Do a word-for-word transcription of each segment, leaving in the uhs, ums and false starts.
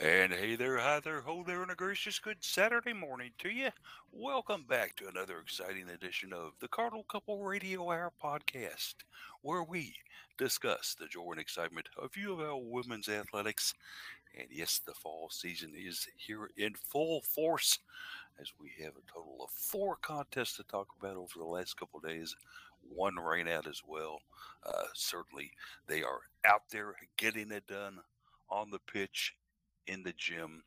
And hey there, hi there, ho there, and a gracious good Saturday morning to you. Welcome back to another exciting edition of the Cardinal Couple Radio Hour podcast, where we discuss the joy and excitement of U of L women's athletics. And yes, the fall season is here in full force, as we have a total of four contests to talk about over the last couple of days. One rain out as well. Uh, certainly, they are out there getting it done on the pitch, in the gym,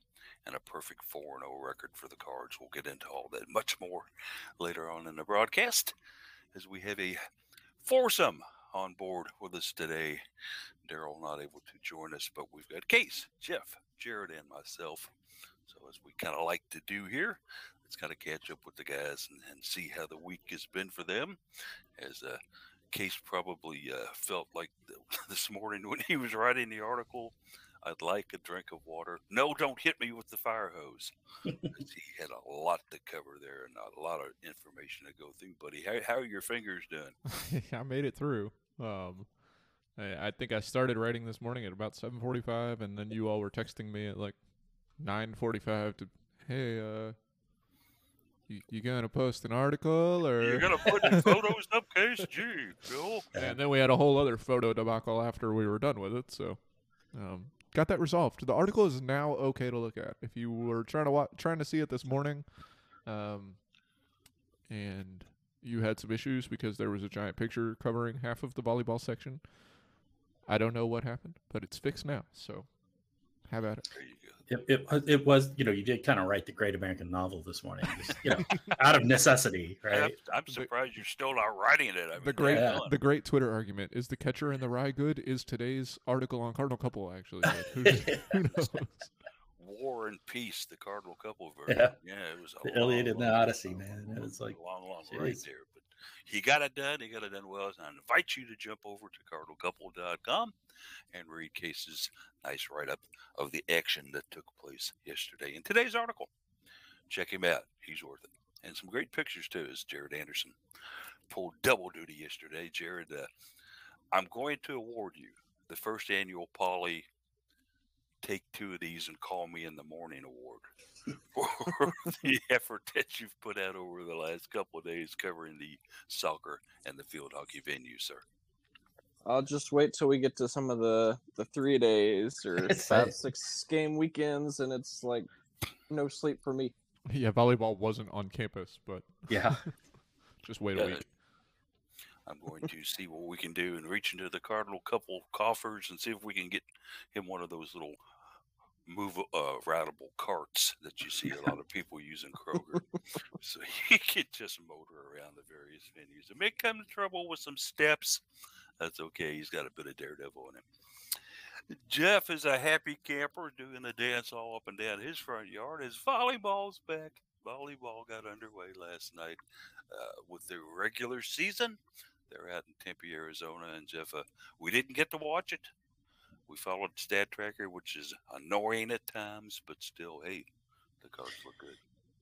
and a perfect four and oh record for the Cards. We'll get into all that much more later on in the broadcast, as we have a foursome on board with us today. Daryl not able to join us, but we've got Case, Jeff, Jared, and myself. So as we kind of like to do here, let's kind of catch up with the guys and, and see how the week has been for them. As uh, Case probably uh, felt like the, this morning when he was writing the article, I'd like a drink of water. No, don't hit me with the fire hose. He had a lot to cover there and a lot of information to go through, buddy. How, how are your fingers doing? I made it through. Um, I, I think I started writing this morning at about seven forty-five, and then you all were texting me at like nine forty-five to, hey, uh, you, you going to post an article? Or you're going to put the photos up, Case G, Bill? And then we had a whole other photo debacle after we were done with it, so... Um, got that resolved. The article is now okay to look at. If you were trying to watch, trying to see it this morning, um, and you had some issues because there was a giant picture covering half of the volleyball section, I don't know what happened, but it's fixed now. So, how about it? It it, it was, you know, you did kind of write the great American novel this morning, just, you know, out of necessity, right? I'm, I'm surprised the, you're still not writing it. I mean, the great yeah. the great Twitter argument is the catcher in the rye good is today's article on Cardinal Couple, actually. Like, who, who knows? War and Peace, the Cardinal Couple version. Yeah, yeah, it was a the long, Iliad and the Odyssey, long, man. Long, it was like long, long right there. But he got it done. He got it done well. And I invite you to jump over to cardinal couple dot com and read Case's nice write-up of the action that took place yesterday in today's article. Check him out. He's worth it. And some great pictures, too, as Jared Anderson pulled double duty yesterday. Jared, uh, I'm going to award you the first annual Polly take two of these and call me in the morning award for the effort that you've put out over the last couple of days covering the soccer and the field hockey venue, sir. I'll just wait till we get to some of the, the three days or five, six game weekends, and it's like no sleep for me. Yeah, volleyball wasn't on campus, but yeah, just wait a week. I'm going to see what we can do and reach into the Cardinal Couple coffers and see if we can get him one of those little move uh, routable carts that you see a lot of people using Kroger, so he can just motor around the various venues. It may come to trouble with some steps. That's okay. He's got a bit of daredevil in him. Jeff is a happy camper doing a dance all up and down his front yard as volleyball's back. Volleyball got underway last night uh, with their regular season. They're out in Tempe, Arizona, and Jeff, uh, we didn't get to watch it. We followed Stat Tracker, which is annoying at times, but still, hey, the Cards look good.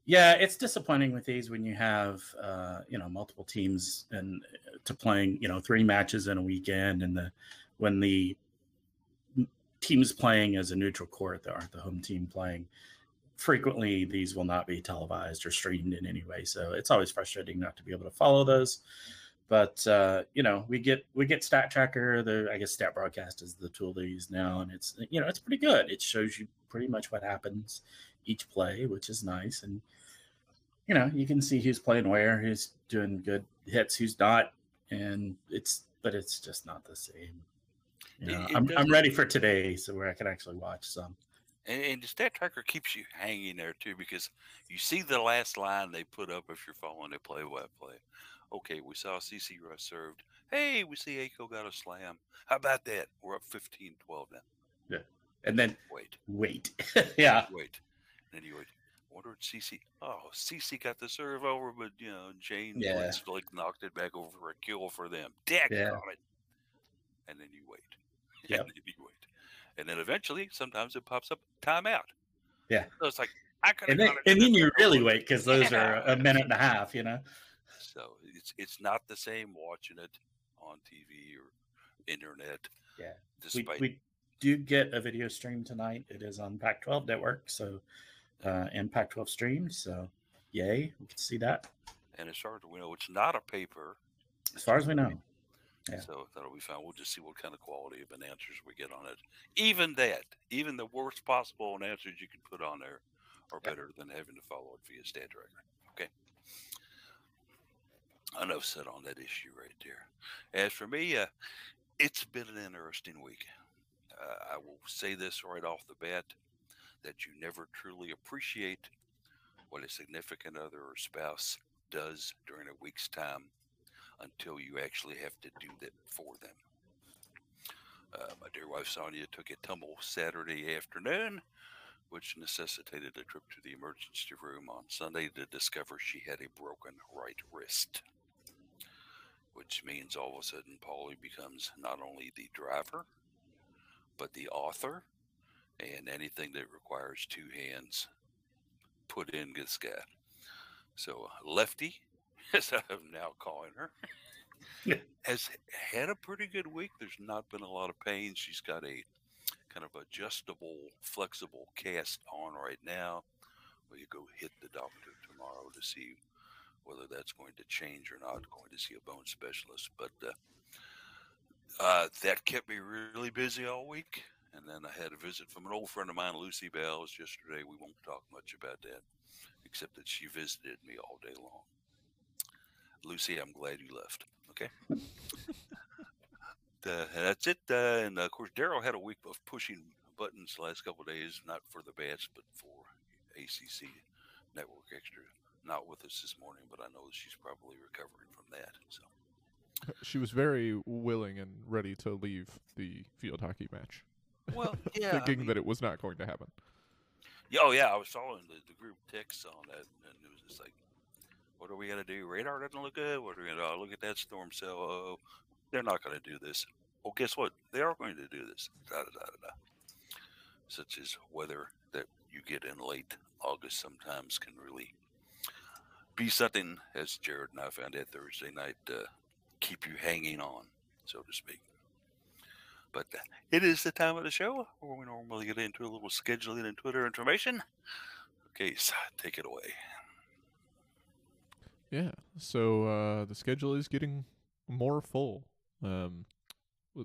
Yeah, it's disappointing with these when you have, uh, you know, multiple teams and to playing, you know, three matches in a weekend, and the when the team's playing as a neutral court, there aren't the home team playing. Frequently, these will not be televised or streamed in any way, so it's always frustrating not to be able to follow those. But, uh, you know, we get we get Stat Tracker. The, I guess Stat Broadcast is the tool they use now, and it's, you know, it's pretty good. It shows you pretty much what happens each play, which is nice. And, you know, you can see who's playing where, who's doing good hits, who's not. And it's but it's just not the same. You know, it, it I'm, I'm ready for today, so where I can actually watch some. And, and the Stat Tracker keeps you hanging there, too, because you see the last line they put up if you're following a play-by-play. Okay, we saw C C Russ served. Hey, we see Aiko got a slam. How about that? We're up fifteen twelve now. Yeah. And then wait. Wait. yeah. Wait. And then you wait. Wonder if C C. Oh, C C got the serve over, but, you know, James yeah. like knocked it back over for a kill for them. Deck yeah. on it. And then you wait. Yeah. And then you wait. And then eventually, sometimes it pops up, timeout. Yeah. So it's like, I could have got it. And then you really wait because those yeah. are a minute and a half, you know? So it's it's not the same watching it on T V or internet. Yeah, despite we, we, do get a video stream tonight. It is on Pac twelve Network, so uh, and Pac twelve streams. So, yay, we can see that. And as far as we know, it's not a paper. As far as we know. Yeah. So that'll be fine. We'll just see what kind of quality of an answers we get on it. Even that, even the worst possible answers you can put on there are yeah. better than having to follow it via Stat Tracker. Okay. Enough said on that issue right there. As for me, uh, it's been an interesting week. Uh, I will say this right off the bat, that you never truly appreciate what a significant other or spouse does during a week's time until you actually have to do that for them. Uh, my dear wife, Sonia, took a tumble Saturday afternoon, which necessitated a trip to the emergency room on Sunday to discover she had a broken right wrist, which means all of a sudden Polly becomes not only the driver, but the author, and anything that requires two hands put in this guy. So Lefty, as I'm now calling her, yeah. has had a pretty good week. There's not been a lot of pain. She's got a kind of adjustable, flexible cast on right now. Well, you go hit the doctor tomorrow to see whether that's going to change or not. Going to see a bone specialist. But uh, uh, that kept me really busy all week. And then I had a visit from an old friend of mine, Lucy Bells, yesterday. We won't talk much about that, except that she visited me all day long. Lucy, I'm glad you left. Okay. Uh, that's it. Uh, and, uh, of course, Daryl had a week of pushing buttons the last couple of days, not for the bats, but for A C C Network Extra. Not with us this morning, but I know that she's probably recovering from that. So she was very willing and ready to leave the field hockey match. Well, yeah. Thinking I mean, that it was not going to happen. Yeah, oh, yeah. I was following the, the group text on that, and it was just like, what are we going to do? Radar doesn't look good. What are we going to do? Oh, look at that storm cell. Oh, they're not going to do this. Well, guess what? They are going to do this. Da, da, da, da, da. Such as weather that you get in late August sometimes can really be something, as Jared and I found out Thursday night, uh, keep you hanging on, so to speak. But it is the time of the show where we normally get into a little scheduling and Twitter information. Okay, so take it away. Yeah, so uh, the schedule is getting more full. Um,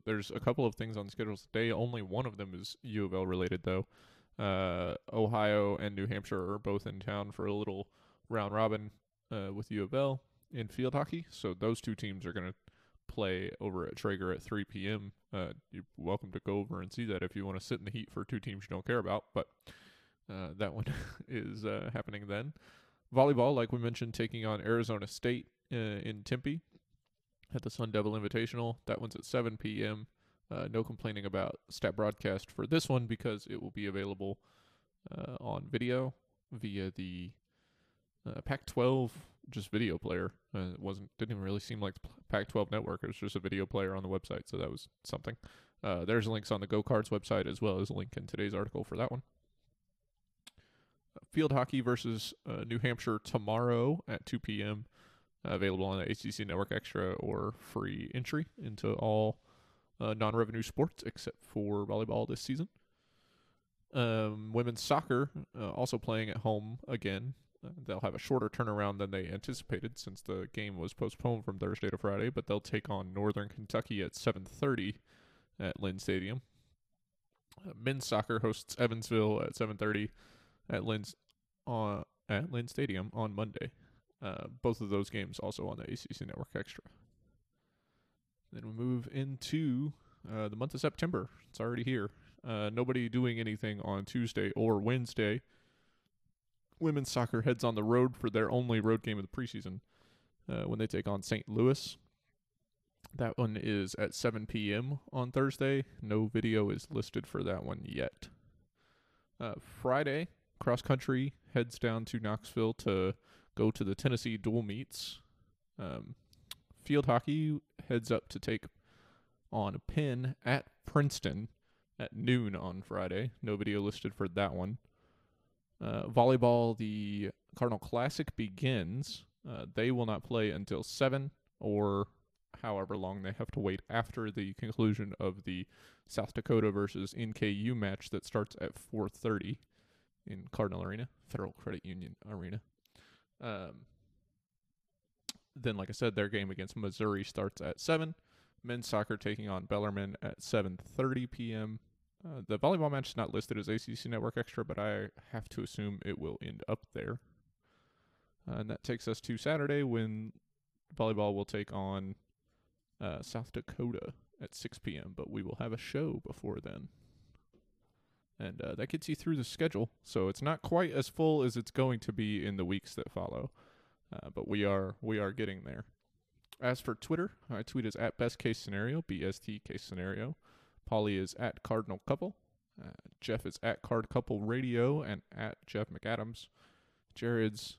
there's a couple of things on the schedule today. Only one of them is U of L related, though. Uh, Ohio and New Hampshire are both in town for a little round robin uh, with U of L in field hockey. So those two teams are going to play over at Traeger at three p.m. Uh, you're welcome to go over and see that if you want to sit in the heat for two teams you don't care about. But uh, that one is uh, happening then. Volleyball, like we mentioned, taking on Arizona State uh, in Tempe at the Sun Devil Invitational. That one's at seven p.m. Uh, no complaining about stat broadcast for this one because it will be available uh, on video via the uh, Pac twelve just video player. Uh, it wasn't didn't even really seem like the Pac twelve network. It was just a video player on the website, so that was something. Uh, there's links on the Go Cards website as well as a link in today's article for that one. Field hockey versus uh, New Hampshire tomorrow at two p.m. Uh, available on the A C C Network Extra or free entry into all uh, non-revenue sports except for volleyball this season. Um, women's soccer uh, also playing at home again. Uh, they'll have a shorter turnaround than they anticipated since the game was postponed from Thursday to Friday, but they'll take on Northern Kentucky at seven thirty at Lynn Stadium. Uh, men's soccer hosts Evansville at seven thirty. At Lynn's on at Lynn Stadium on Monday. Uh, both of those games also on the A C C Network Extra. Then we move into uh, the month of September. It's already here. Uh, nobody doing anything on Tuesday or Wednesday. Women's soccer heads on the road for their only road game of the preseason uh, when they take on Saint Louis. That one is at seven p.m. on Thursday. No video is listed for that one yet. Uh, Friday, cross country heads down to Knoxville to go to the Tennessee dual meets. Um, field hockey heads up to take on Penn at Princeton at noon on Friday. No video listed for that one. Uh, volleyball, the Cardinal Classic begins. Uh, they will not play until seven or however long they have to wait after the conclusion of the South Dakota versus N K U match that starts at four thirty in Cardinal Arena, Federal Credit Union Arena. Um, then, like I said, their game against Missouri starts at seven. Men's soccer taking on Bellarmine at seven thirty p.m. Uh, the volleyball match is not listed as A C C Network Extra, but I have to assume it will end up there. Uh, and that takes us to Saturday when volleyball will take on uh, South Dakota at six p.m., but we will have a show before then. And uh, that gets you through the schedule, so it's not quite as full as it's going to be in the weeks that follow, uh, but we are we are getting there. As for Twitter, I tweet is at best case scenario, B S T case scenario. Polly is at Cardinal Couple. Uh, Jeff is at Card Couple Radio and at Jeff McAdams. Jared's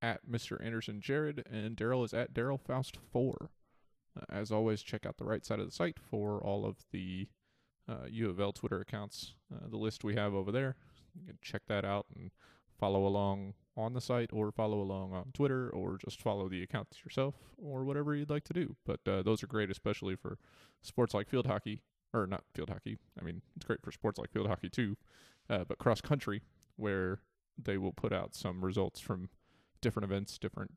at Mister Anderson Jared, and Daryl is at Daryl Faust four. Uh, as always, check out the right side of the site for all of the uh, U of L Twitter accounts, uh, the list we have over there. You can check that out and follow along on the site or follow along on Twitter or just follow the accounts yourself or whatever you'd like to do. But uh, those are great, especially for sports like field hockey, or not field hockey. I mean, it's great for sports like field hockey too, uh, but cross country, where they will put out some results from different events, different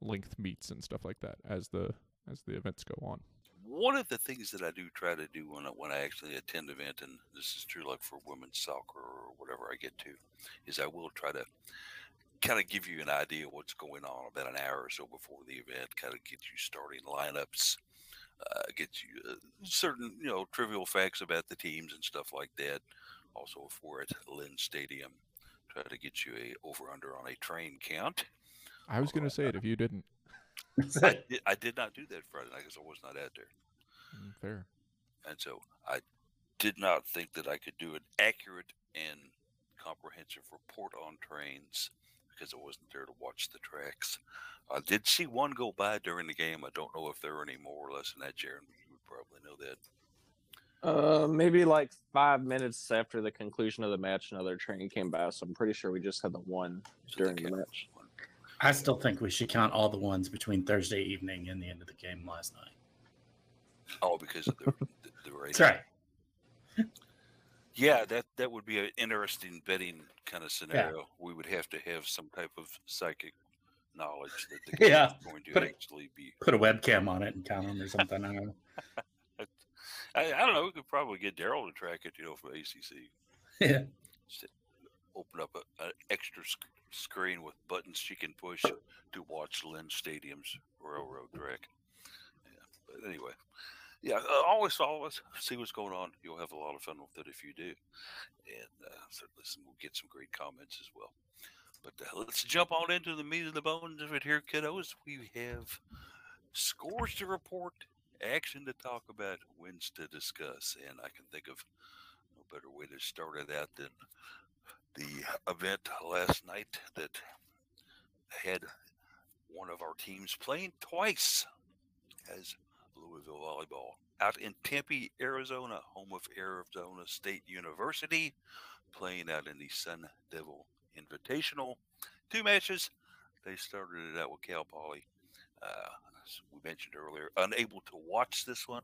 length meets and stuff like that as the as the events go on. One of the things that I do try to do when I, when I actually attend an event, and this is true like for women's soccer or whatever I get to, is I will try to kind of give you an idea of what's going on about an hour or so before the event, kind of get you starting lineups, uh, get you uh, certain, you know, trivial facts about the teams and stuff like that. Also, if we're at Lynn Stadium, try to get you a over-under on a train count. I was going to say it if you didn't. I, did, I did not do that Friday night because I was not out there. Fair. And so I did not think that I could do an accurate and comprehensive report on trains because I wasn't there to watch the tracks. I did see one go by during the game. I don't know if there are any more or less than that, Jared. You would probably know that. Uh, maybe like five minutes after the conclusion of the match, another train came by, so I'm pretty sure we just had the one during the match. I still think we should count all the ones between Thursday evening and the end of the game last night. Oh, because of the, the, the rating. That's right. Yeah, that, that would be an interesting betting kind of scenario. Yeah. We would have to have some type of psychic knowledge that the game yeah. is going to put actually a, be... Put a webcam on it and count them or something, I don't know. I, I don't know. We could probably get Daryl to track it, you know, from A C C. Yeah. Just open up an extra sc- screen with buttons she can push to watch Lynn Stadium's railroad track. Yeah. But anyway, yeah, uh, always follow us. See what's going on. You'll have a lot of fun with it if you do. And uh, certainly some, we'll get some great comments as well. But uh, let's jump on into the meat of the bones of it here, kiddos. We have scores to report, action to talk about, wins to discuss, and I can think of no better way to start it out than the event last night that had one of our teams playing twice as Louisville volleyball out in Tempe, Arizona, home of Arizona State University, playing out in the Sun Devil Invitational. Two matches. They started it out with Cal Poly. Uh, As we mentioned earlier, unable to watch this one,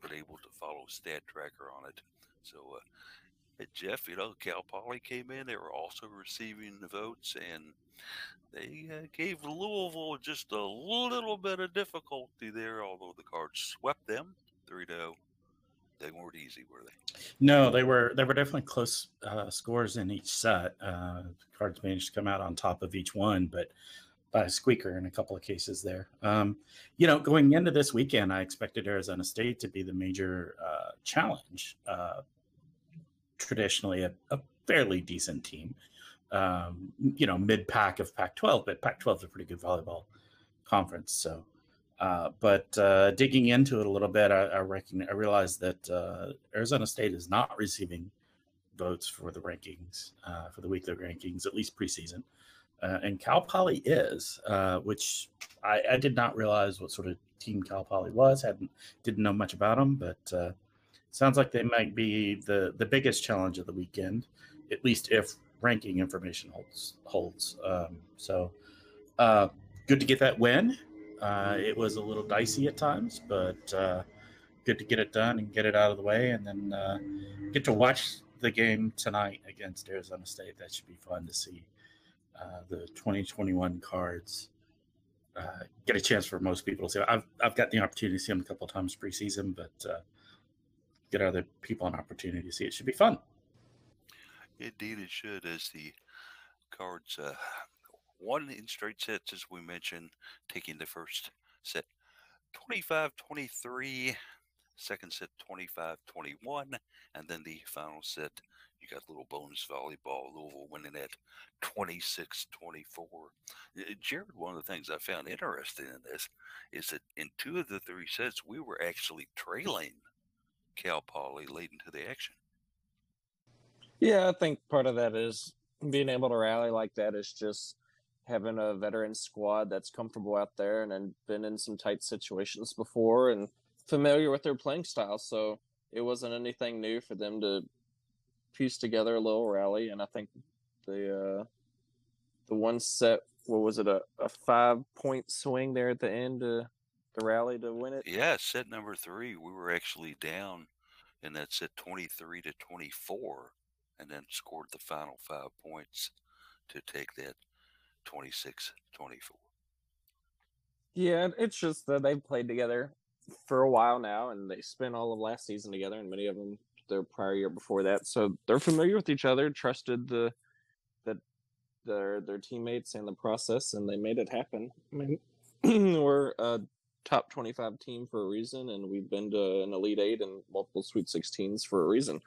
but able to follow Stat Tracker on it. So, uh, Jeff, you know, Cal Poly came in. They were also receiving the votes, and they uh, gave Louisville just a little bit of difficulty there, although the Cards swept them three to oh. They weren't easy, were they? No, they were They were definitely close uh, scores in each set. Uh, the Cards managed to come out on top of each one, but Uh, squeaker in a couple of cases there. Um, you know, going into this weekend, I expected Arizona State to be the major uh, challenge. Uh, traditionally, a, a fairly decent team. Um, you know, mid-pack of Pac twelve, but Pac twelve is a pretty good volleyball conference. So, uh, but uh, digging into it a little bit, I, I, reckon, I realized that uh, Arizona State is not receiving votes for the rankings, uh, for the weekly rankings, at least preseason. Uh, and Cal Poly is, uh, which I, I did not realize what sort of team Cal Poly was. Hadn't didn't know much about them, but uh, sounds like they might be the, the biggest challenge of the weekend, at least if ranking information holds. holds. Um, so uh, good to get that win. Uh, it was a little dicey at times, but uh, good to get it done and get it out of the way, and then uh, get to watch the game tonight against Arizona State. That should be fun to see. Uh, the twenty twenty-one Cards uh, get a chance for most people to see. I've I've got the opportunity to see them a couple of times preseason, but uh, get other people an opportunity to see it. Should be fun. Indeed, it should. As the Cards uh, won in straight sets, as we mentioned, taking the first set twenty-five twenty-three, second set twenty-five twenty-one, and then the final set, you got little bonus volleyball, Louisville winning at twenty-six twenty-four. Jared, one of the things I found interesting in this is that in two of the three sets, we were actually trailing Cal Poly late into the action. Yeah, I think part of that is being able to rally like that is just having a veteran squad that's comfortable out there and then been in some tight situations before and familiar with their playing style. So it wasn't anything new for them to piece together a little rally. And I think the uh, the one set, what was it, a, a five-point swing there at the end to the rally to win it? Yeah, set number three, we were actually down in that set twenty-three to twenty-four and then scored the final five points to take that twenty-six twenty-four. Yeah, it's just that they've played together for a while now, and they spent all of last season together, and many of them their prior year before that. So they're familiar with each other, trusted the that their their teammates and the process, and they made it happen. I mean, we're a top twenty-five team for a reason, and we've been to an Elite Eight and multiple Sweet sixteens for a reason.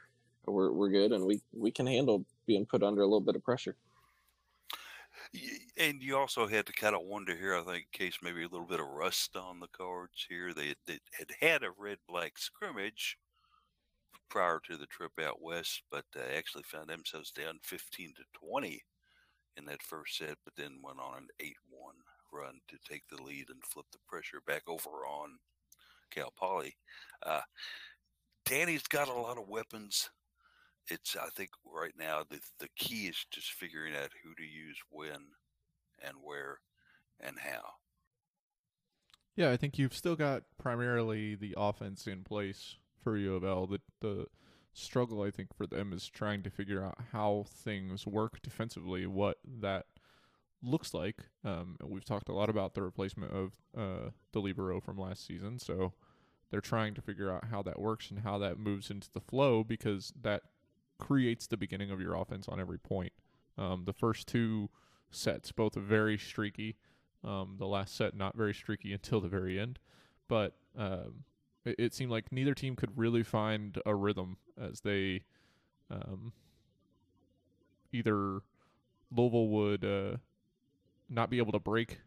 We're we're good, and we, we can handle being put under a little bit of pressure. And you also had to kind of wonder here, I think, Case, maybe a little bit of rust on the Cards here. They, they had had a red-black scrimmage prior to the trip out west, but uh, actually found themselves down fifteen to twenty in that first set, but then went on an eight one run to take the lead and flip the pressure back over on Cal Poly. Uh, Danny's got a lot of weapons. It's, I think right now the, the key is just figuring out who to use when and where and how. Yeah, I think you've still got primarily the offense in place for U of L. The, the struggle, I think, for them is trying to figure out how things work defensively, what that looks like. Um, we've talked a lot about the replacement of uh, the libero from last season, so they're trying to figure out how that works and how that moves into the flow, because that creates the beginning of your offense on every point. Um, the first two sets, both very streaky. Um, the last set, not very streaky until the very end. But um, it, it seemed like neither team could really find a rhythm as they um, either Louisville would uh, not be able to break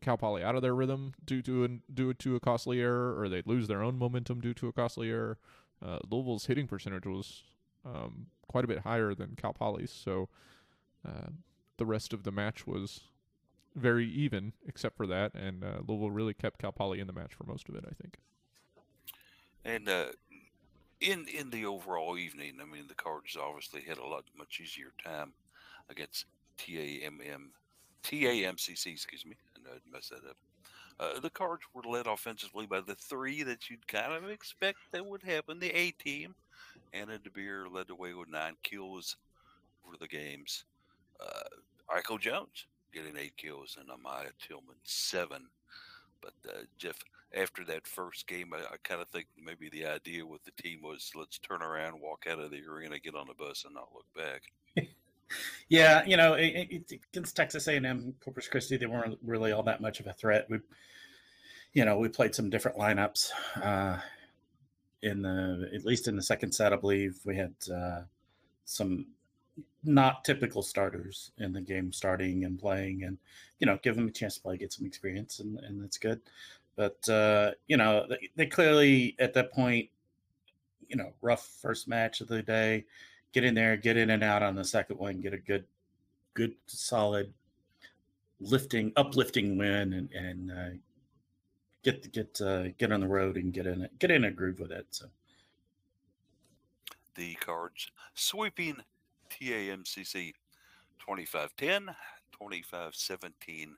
Cal Poly out of their rhythm due to an, due to a costly error, or they'd lose their own momentum due to a costly error. Uh, Louisville's hitting percentage was um, quite a bit higher than Cal Poly's, so uh, the rest of the match was very even except for that, and uh, Louisville really kept Cal Poly in the match for most of it, I think. And uh, in in the overall evening, I mean, the Cards obviously had a lot much easier time against T A M M. T A M C C, excuse me. I know I'd mess that up. Uh, the Cards were led offensively by the three that you'd kind of expect that would happen, the A-team. Anna DeBeer led the way with nine kills for the games. Uh, Aiko Jones getting eight kills and Amaya Tillman seven. But, uh, Jeff, after that first game, I, I kind of think maybe the idea with the team was let's turn around, walk out of the arena, get on the bus, and not look back. Yeah, you know, it, it, against Texas A and M Corpus Christi, they weren't really all that much of a threat. We, you know, we played some different lineups uh, in the, at least in the second set, I believe. We had uh, some not typical starters in the game starting and playing, and, you know, give them a chance to play, get some experience, and, and that's good. But, uh, you know, they, they clearly at that point, you know, rough first match of the day. Get in there, get in and out on the second one, get a good, good, solid lifting, uplifting win, and and uh, get get uh, get on the road and get in it, get in a groove with it. So the Cards sweeping T A M C C twenty-five ten, twenty-five seventeen,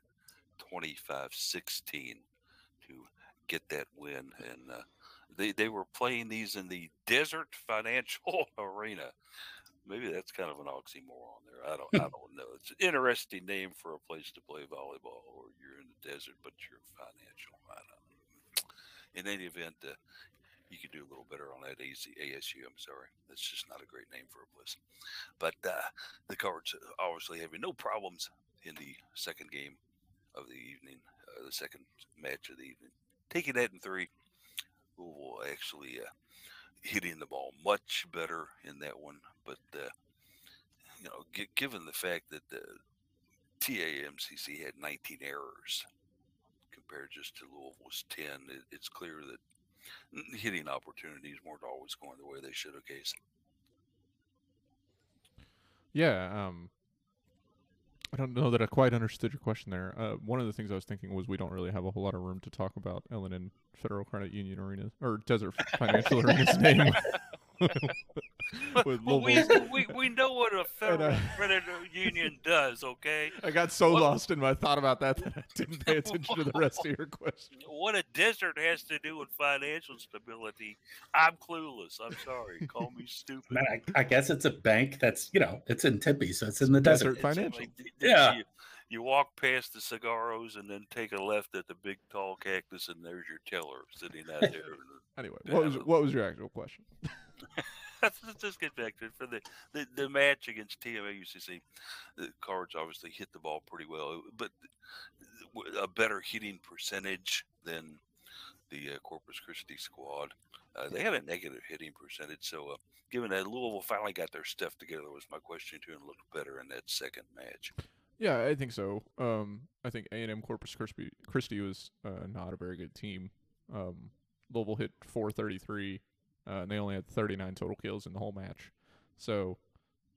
twenty-five sixteen to get that win. And uh, they, they were playing these in the Desert Financial Arena. Maybe that's kind of an oxymoron there. I don't, I don't know. It's an interesting name for a place to play volleyball, or you're in the desert, but you're financial. I don't know. In any event, uh, you could do a little better on that A S U. I'm sorry. That's just not a great name for a place. But uh, the Cards obviously having no problems in the second game of the evening, uh, the second match of the evening. Taking that in three, Louisville actually uh, hitting the ball much better in that one. But, uh, you know, g- given the fact that the T A M C C had nineteen errors compared just to Louisville's ten, it, it's clear that hitting opportunities weren't always going the way they should have, Case. Yeah, um, I don't know that I quite understood your question there. Uh, one of the things I was thinking was we don't really have a whole lot of room to talk about L and N Federal Credit Union Arena or Desert Financial Arena's name. With well, we, we we know what a federal I, credit union does, okay? I got so what, lost in my thought about that that I didn't pay attention to the rest of your question. What a desert has to do with financial stability, I'm clueless. I'm sorry. Call me stupid. Man, I, I guess it's a bank that's, you know, it's in Tempe, so it's in the desert. Desert Financial. Like, yeah. You, you walk past the Cigarros and then take a left at the big tall cactus, and there's your teller sitting out there. Anyway, what was what was your actual question? Let's just get back to it. For the, the, the match against T M A U C C, the Cards obviously hit the ball pretty well, but a better hitting percentage than the uh, Corpus Christi squad. Uh, they had a negative hitting percentage, so uh, given that Louisville finally got their stuff together was my question too, and looked better in that second match. Yeah, I think so. Um, I think A and M Corpus Christi, Christi was uh, not a very good team. Um, Louisville hit four thirty-three. Uh, and they only had thirty-nine total kills in the whole match. So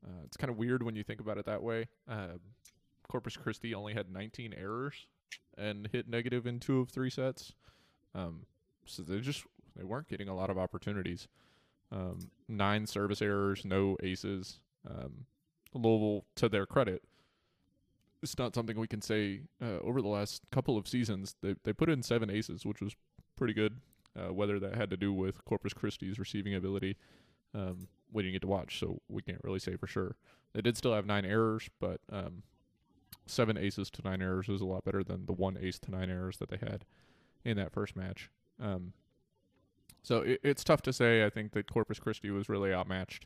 uh, it's kind of weird when you think about it that way. Uh, Corpus Christi only had nineteen errors and hit negative in two of three sets. Um, so they just they weren't getting a lot of opportunities. Um, nine service errors, no aces. Um, Louisville, to their credit, it's not something we can say uh, over the last couple of seasons. They, they put in seven aces, which was pretty good. Uh, whether that had to do with Corpus Christi's receiving ability, um, we didn't get to watch, so we can't really say for sure. They did still have nine errors, but um, seven aces to nine errors is a lot better than the one ace to nine errors that they had in that first match. Um, so it, it's tough to say. I think that Corpus Christi was really outmatched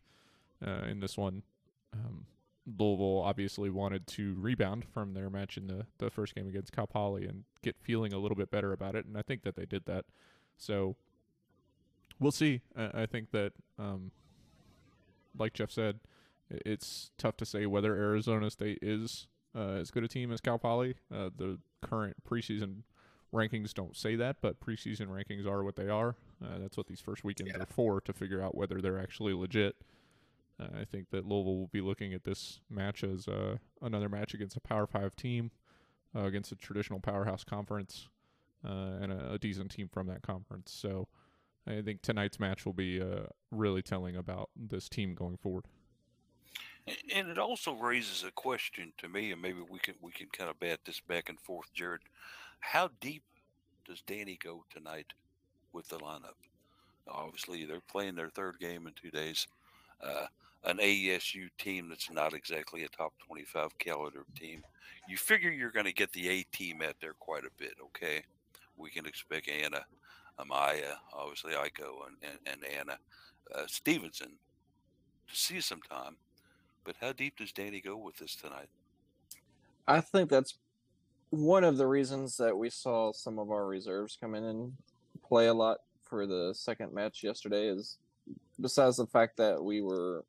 uh, in this one. Um, Louisville obviously wanted to rebound from their match in the, the first game against Cal Poly and get feeling a little bit better about it, and I think that they did that. So we'll see. I think that, um, like Jeff said, it's tough to say whether Arizona State is uh, as good a team as Cal Poly. Uh, the current preseason rankings don't say that, but preseason rankings are what they are. Uh, that's what these first weekends yeah. are for, to figure out whether they're actually legit. Uh, I think that Louisville will be looking at this match as uh, another match against a Power Five team, uh, against a traditional powerhouse conference. Uh, and a, a decent team from that conference. So I think tonight's match will be uh, really telling about this team going forward. And it also raises a question to me, and maybe we can we can kind of bat this back and forth, Jared. How deep does Danny go tonight with the lineup? Obviously, they're playing their third game in two days. Uh, an A S U team that's not exactly a top twenty-five caliber team. You figure you're going to get the A team out there quite a bit, okay? We can expect Anna, Amaya, obviously Aiko, and, and, and Anna uh, Stevenson to see some time. But how deep does Danny go with this tonight? I think that's one of the reasons that we saw some of our reserves come in and play a lot for the second match yesterday is besides the fact that we were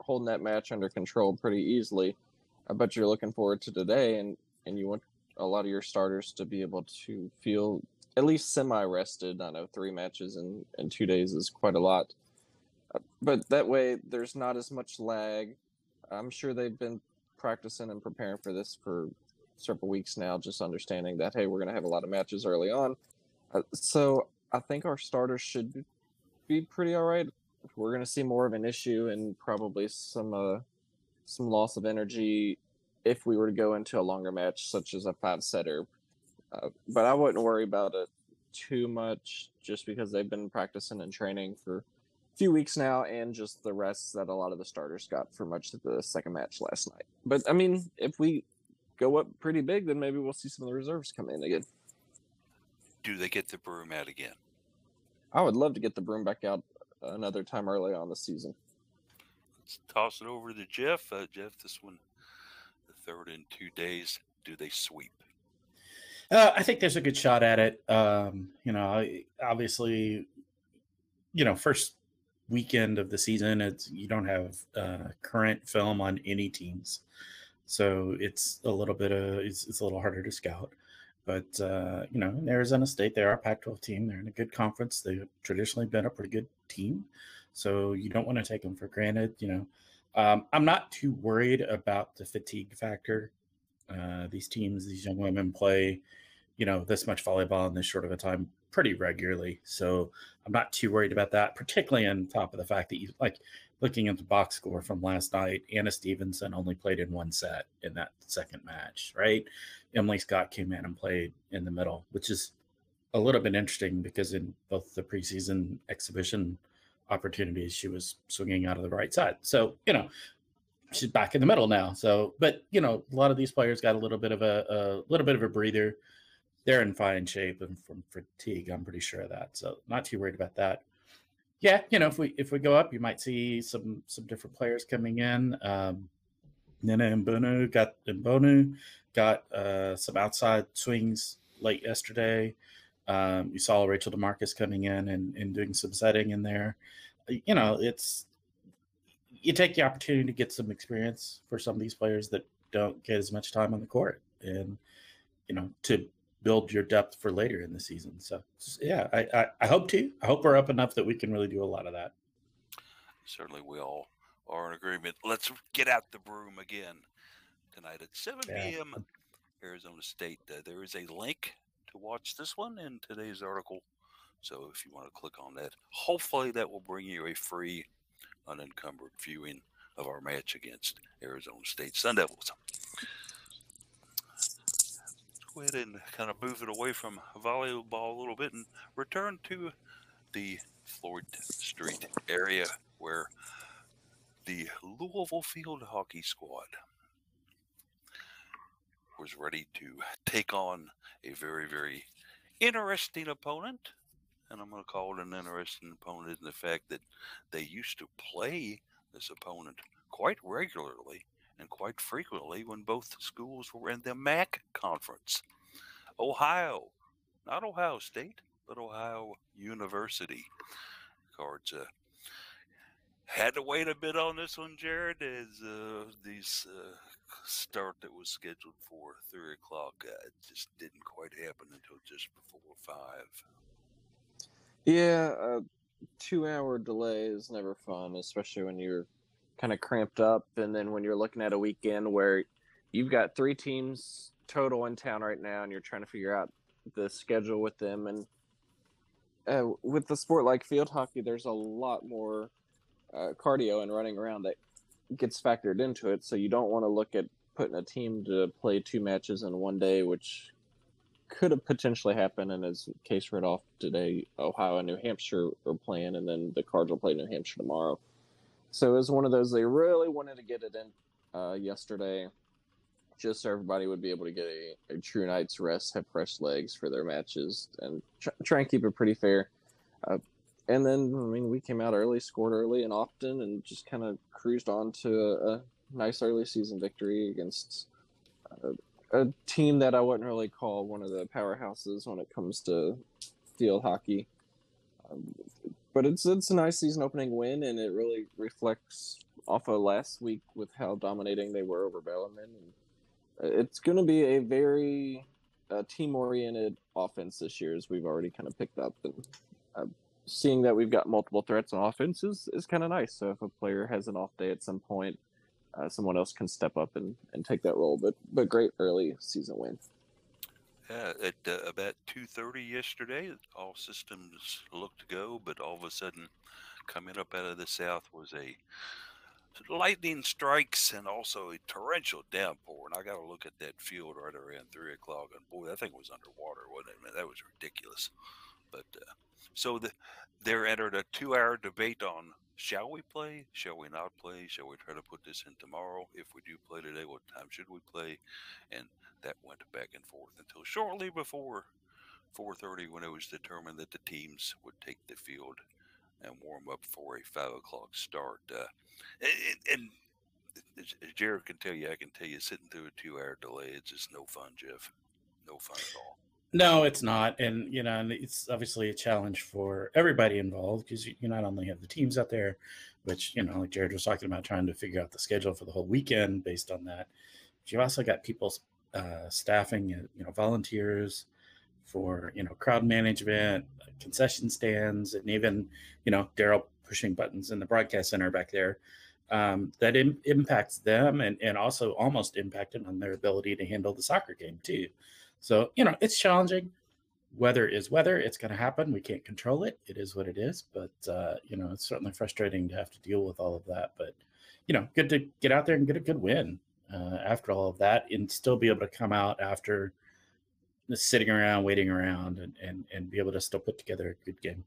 holding that match under control pretty easily, I bet you're looking forward to today and, and you want a lot of your starters to be able to feel at least semi-rested. I know three matches in, in two days is quite a lot. But that way, there's not as much lag. I'm sure they've been practicing and preparing for this for several weeks now, just understanding that, hey, we're going to have a lot of matches early on. Uh, so I think our starters should be pretty all right. We're going to see more of an issue and probably some uh, some loss of energy if we were to go into a longer match, such as a five-setter. Uh, but I wouldn't worry about it too much just because they've been practicing and training for a few weeks now, and just the rests that a lot of the starters got for much of the second match last night. But, I mean, if we go up pretty big, then maybe we'll see some of the reserves come in again. Do they get the broom out again? I would love to get the broom back out another time early on the season. Let's toss it over to Jeff. Uh, Jeff, this one, the third in two days. Do they sweep? Uh, I think there's a good shot at it. Um, you know, obviously, you know, first weekend of the season, it's you don't have uh, current film on any teams, so it's a little bit of it's, it's a little harder to scout. But uh, you know, in Arizona State, they are a Pac twelve team. They're in a good conference. They've traditionally been a pretty good team, so you don't want to take them for granted. You know, um, I'm not too worried about the fatigue factor. Uh, these teams, these young women play, you know, this much volleyball in this short of a time pretty regularly. So I'm not too worried about that, particularly on top of the fact that you like looking at the box score from last night, Anna Stevenson only played in one set in that second match, right? Emily Scott came in and played in the middle, which is a little bit interesting because in both the preseason exhibition opportunities, she was swinging out of the right side. So, you know, she's back in the middle now. So, but you know, a lot of these players got a little bit of a, a little bit of a breather. They're in fine shape and from fatigue, I'm pretty sure of that. So, not too worried about that. Yeah, you know, if we if we go up, you might see some some different players coming in. Um, Nina Mbonu got Mbonu got uh, some outside swings late yesterday. Um, you saw Rachel DeMarcus coming in and, and doing some setting in there. You know, it's. You take the opportunity to get some experience for some of these players that don't get as much time on the court and, you know, to build your depth for later in the season. So, yeah, I, I, I hope to. I hope we're up enough that we can really do a lot of that. Certainly we all are in agreement. Let's get out the broom again tonight at seven p.m. Yeah. Arizona State. Uh, there is a link to watch this one in today's article. So if you want to click on that, hopefully that will bring you a free unencumbered viewing of our match against Arizona State Sun Devils. Let's go ahead and kind of move it away from volleyball a little bit and return to the Floyd Street area where the Louisville field hockey squad was ready to take on a very, very interesting opponent. And I'm going to call it an interesting opponent in the fact that they used to play this opponent quite regularly and quite frequently when both schools were in the M A C conference. Ohio, not Ohio State, but Ohio University. Cards uh, had to wait a bit on this one, Jared, as uh, this uh, start that was scheduled for three o'clock uh, just didn't quite happen until just before five. Yeah, a two-hour delay is never fun, especially when you're kind of cramped up. And then when you're looking at a weekend where you've got three teams total in town right now and you're trying to figure out the schedule with them. And uh, with a sport like field hockey, there's a lot more uh, cardio and running around that gets factored into it. So you don't want to look at putting a team to play two matches in one day, which could have potentially happened, and as Case read off today, Ohio and New Hampshire are playing, and then the Cards will play New Hampshire tomorrow. So it was one of those they really wanted to get it in uh, yesterday, just so everybody would be able to get a, a true night's rest, have fresh legs for their matches, and try, try and keep it pretty fair. Uh, and then, I mean, we came out early, scored early and often, and just kind of cruised on to a, a nice early season victory against uh, a team that I wouldn't really call one of the powerhouses when it comes to field hockey. Um, but it's it's a nice season opening win, and it really reflects off of last week with how dominating they were over Bellarmine. It's going to be a very uh, team-oriented offense this year, as we've already kind of picked up. And uh, seeing that we've got multiple threats on offense is, is kind of nice. So if a player has an off day at some point, Uh, someone else can step up and, and take that role, but but great early season win. Yeah, at uh, about two thirty yesterday, all systems looked to go, but all of a sudden, coming up out of the south was a lightning strikes and also a torrential downpour. And I got to look at that field right around three o'clock. And boy, that thing was underwater, wasn't it? Man, that was ridiculous. But uh, so the, they're entered a two-hour debate on shall we play, shall we not play, shall we try to put this in tomorrow? If we do play today, what time should we play? And that went back and forth until shortly before four thirty when it was determined that the teams would take the field and warm up for a five o'clock start. Uh, and, and as Jared can tell you, I can tell you, sitting through a two-hour delay, it's just no fun, Jeff. No fun at all. No, it's not. And, you know, and it's obviously a challenge for everybody involved because you not only have the teams out there, which, you know, like Jared was talking about, trying to figure out the schedule for the whole weekend based on that. But you've also got people uh, staffing, you know, volunteers for, you know, crowd management, concession stands, and even, you know, Daryl pushing buttons in the broadcast center back there. Um, that im- impacts them and, and also almost impacted on their ability to handle the soccer game, too. So, you know, it's challenging. Weather is weather. It's going to happen. We can't control it. It is what it is. But, uh, you know, it's certainly frustrating to have to deal with all of that. But, you know, good to get out there and get a good win uh, after all of that and still be able to come out after just sitting around, waiting around, and, and, and be able to still put together a good game.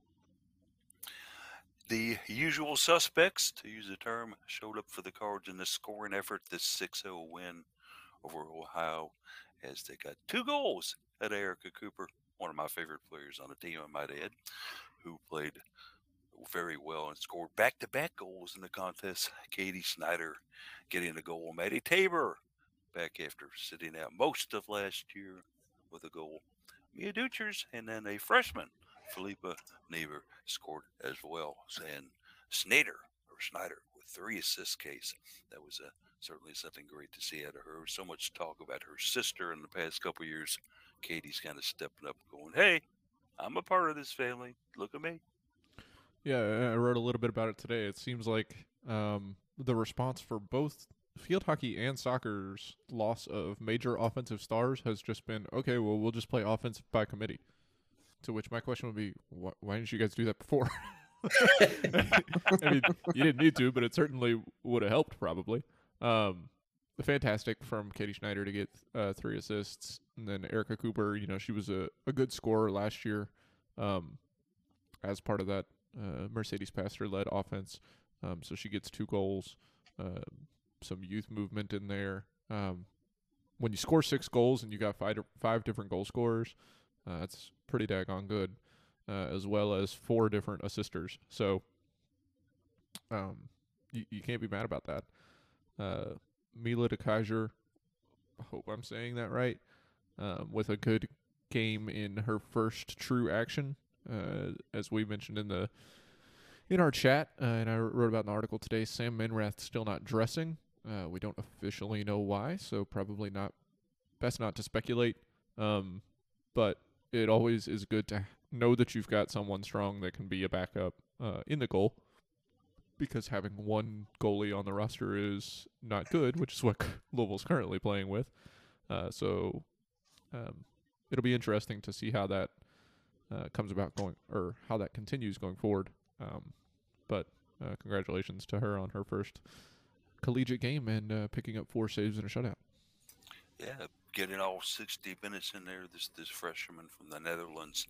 The usual suspects, to use the term, showed up for the Cards in the scoring effort, this six oh win over Ohio, as they got two goals at Erica Cooper, one of my favorite players on the team, I might add, who played very well and scored back-to-back goals in the contest. Katie Snyder getting the goal. Maddie Tabor back after sitting out most of last year with a goal. Mia Dutchers and then a freshman, Philippa Niebuhr, scored as well. And Snyder, or Snyder, with three assists case. That was a certainly something great to see out of her. So much talk about her sister in the past couple of years. Katie's kind of stepping up going, hey, I'm a part of this family. Look at me. Yeah, I wrote a little bit about it today. It seems like um, the response for both field hockey and soccer's loss of major offensive stars has just been, okay, well, we'll just play offense by committee. To which my question would be, wh- why didn't you guys do that before? I mean, you didn't need to, but it certainly would have helped probably. Um, fantastic from Katie Snyder to get uh, three assists, and then Erica Cooper. You know, she was a, a good scorer last year, um, as part of that uh, Mercedes Pastor led offense. Um, so she gets two goals, uh, some youth movement in there. Um, when you score six goals and you got five five different goal scorers, uh, that's pretty daggone good, uh, as well as four different assisters. So, um, you, you can't be mad about that. Uh, Mila de Kaiser, I hope I'm saying that right, um, with a good game in her first true action, uh, as we mentioned in the in our chat, uh, and I wrote about an article today. Sam Minrath still not dressing. Uh, we don't officially know why, so probably not. Best not to speculate. Um, but it always is good to know that you've got someone strong that can be a backup uh, in the goal. Because having one goalie on the roster is not good, which is what Louisville's currently playing with. Uh, so um, it'll be interesting to see how that uh, comes about going, or how that continues going forward. Um, but uh, congratulations to her on her first collegiate game and uh, picking up four saves and a shutout. Yeah, getting all sixty minutes in there. This this freshman from the Netherlands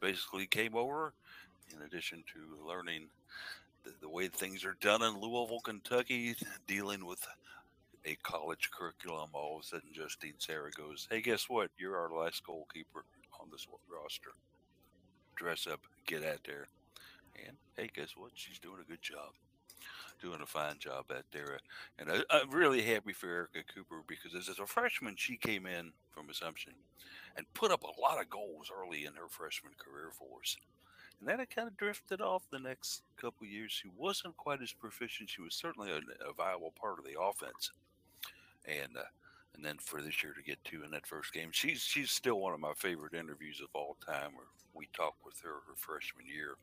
basically came over, in addition to learning The, the way things are done in Louisville, Kentucky, dealing with a college curriculum. All of a sudden, Justine Sarah goes, hey, guess what? You're our last goalkeeper on this roster. Dress up, get out there. And, hey, guess what? She's doing a good job. Doing a fine job out there. And I, I'm really happy for Erica Cooper because as a freshman, she came in from Assumption and put up a lot of goals early in her freshman career for us. And then it kind of drifted off the next couple of years. She wasn't quite as proficient. She was certainly a, a viable part of the offense. And uh, and then for this year to get two in that first game, she's she's still one of my favorite interviews of all time. Where we talked with her her freshman year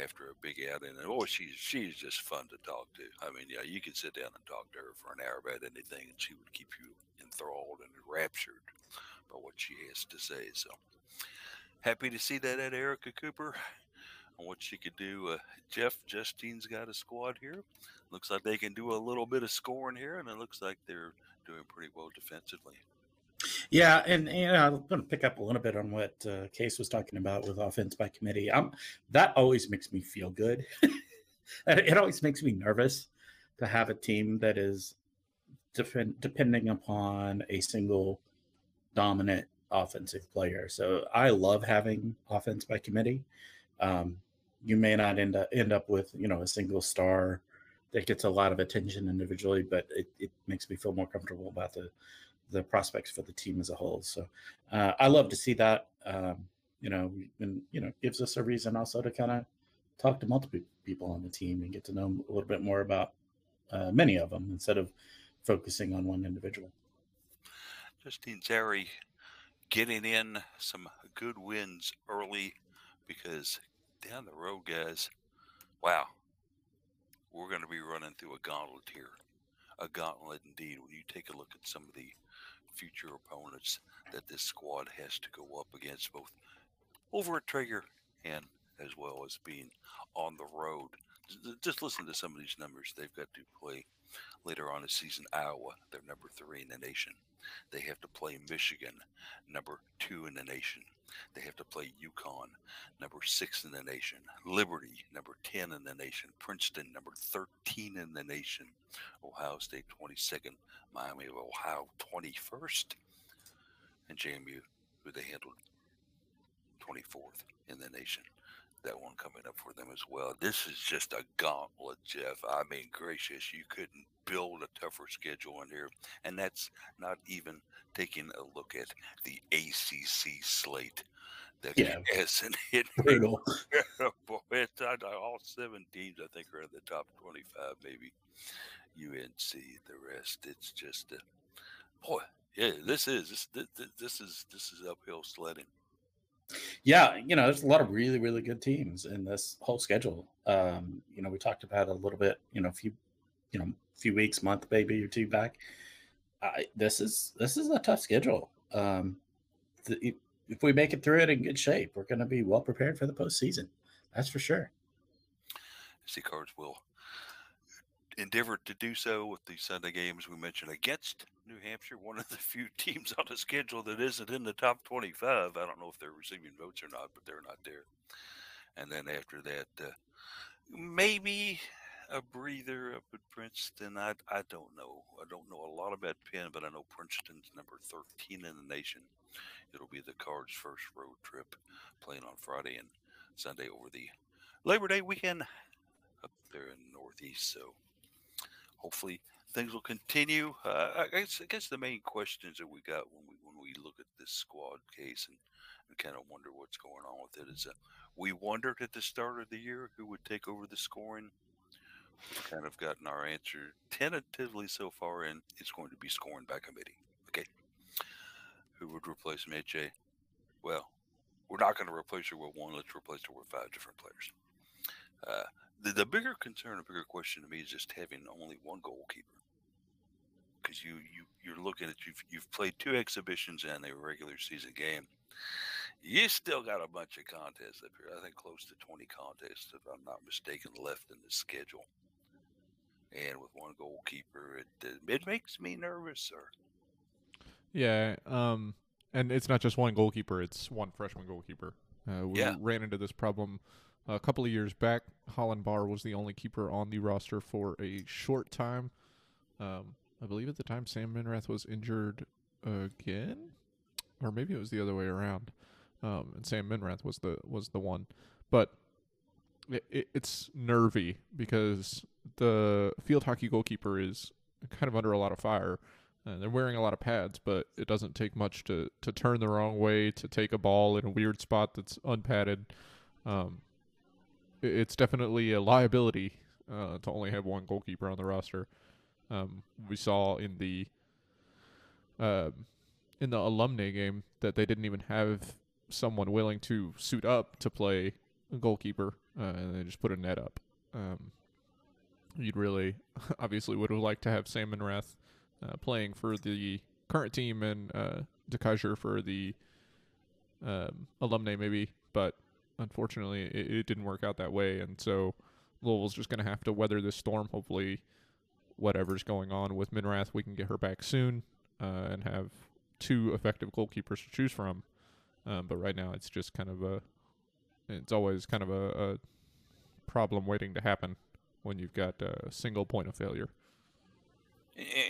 after a big outing. And, oh, she's, she's just fun to talk to. I mean, yeah, you could sit down and talk to her for an hour about anything, and she would keep you enthralled and enraptured by what she has to say. So happy to see that at Erica Cooper. on what she could do. Uh, Jeff, Justine's got a squad here. Looks like they can do a little bit of scoring here, and it looks like they're doing pretty well defensively. Yeah, and, and I'm going to pick up a little bit on what uh, Case was talking about with offense by committee. I'm, that always makes me feel good. It always makes me nervous to have a team that is depend, depending upon a single dominant offensive player. So I love having offense by committee. Um, you may not end up, end up with, you know, a single star that gets a lot of attention individually, but it, it makes me feel more comfortable about the the prospects for the team as a whole. So uh, I love to see that, um, you know, and, you know, gives us a reason also to kind of talk to multiple people on the team and get to know a little bit more about uh, many of them instead of focusing on one individual. Justine Zary getting in some good wins early, because down the road, guys, wow, we're going to be running through a gauntlet here. A gauntlet indeed, when you take a look at some of the future opponents that this squad has to go up against, both over at Traeger and as well as being on the road. Just listen to some of these numbers they've got to play later on in the season. Iowa, they're number three in the nation. They have to play Michigan, number two in the nation. They have to play UConn, number six in the nation. Liberty, number ten in the nation. Princeton, number thirteen in the nation. Ohio State, twenty-second. Miami of Ohio, twenty-first. And J M U, who they handled, twenty-fourth in the nation. That one coming up for them as well. This is just a gauntlet, Jeff. I mean, gracious, you couldn't build a tougher schedule in here. And that's not even taking a look at the A C C slate that yeah. hasn't hit. It's all seven teams, I think, are in the top twenty-five, maybe U N C, the rest. It's just, a, boy, yeah, this is, this, this, this is, this is uphill sledding. Yeah, you know, there's a lot of really, really good teams in this whole schedule. Um, you know, we talked about it a little bit, you know, a few, you know, few weeks, month, maybe or two back. I, this is this is a tough schedule. Um, the, if we make it through it in good shape, we're going to be well prepared for the postseason. That's for sure. See, Cards will endeavor to do so with the Sunday games we mentioned against New Hampshire, one of the few teams on the schedule that isn't in the top twenty-five. I don't know if they're receiving votes or not, but they're not there. And then after that, uh, maybe a breather up at Princeton. I, I don't know. I don't know a lot about Penn, but I know Princeton's number thirteen in the nation. It'll be the Cards' first road trip, playing on Friday and Sunday over the Labor Day weekend up there in the Northeast. So hopefully things will continue. Uh, I, guess, I guess the main questions that we got when we when we look at this squad, Case, and, and kind of wonder what's going on with it is uh, we wondered at the start of the year who would take over the scoring. We've kind of gotten our answer tentatively so far, and it's going to be scoring by committee. Okay. Who would replace M H A? Well, we're not going to replace her with one. Let's replace her with five different players. Uh, the, the bigger concern, the bigger question to me is just having only one goalkeeper. Because you, you, you're looking at, you've, you've played two exhibitions and a regular season game. You still got a bunch of contests up here. I think close to twenty contests, if I'm not mistaken, left in the schedule. And with one goalkeeper, it, it makes me nervous, sir. Yeah, um, and it's not just one goalkeeper, it's one freshman goalkeeper. Uh, we yeah. ran into this problem a couple of years back. Holland Barr was the only keeper on the roster for a short time. Um, I believe at the time Sam Minrath was injured again, or maybe it was the other way around. Um, and Sam Minrath was the was the one, but it, it, it's nervy because the field hockey goalkeeper is kind of under a lot of fire. Uh, they're wearing a lot of pads, but it doesn't take much to, to turn the wrong way, to take a ball in a weird spot that's unpadded. Um, it, it's definitely a liability uh, to only have one goalkeeper on the roster. Um, we saw in the uh, in the alumni game that they didn't even have someone willing to suit up to play a goalkeeper, uh, and they just put a net up. Um, you'd really, obviously, would have liked to have Sam Minrath uh, playing for the current team and uh, DeKaiser for the um, alumni, maybe, but unfortunately, it, it didn't work out that way. And so Louisville's just going to have to weather this storm. Hopefully, whatever's going on with Minrath, we can get her back soon uh, and have two effective goalkeepers to choose from. Um, but right now, it's just kind of a – it's always kind of a, a problem waiting to happen when you've got a single point of failure.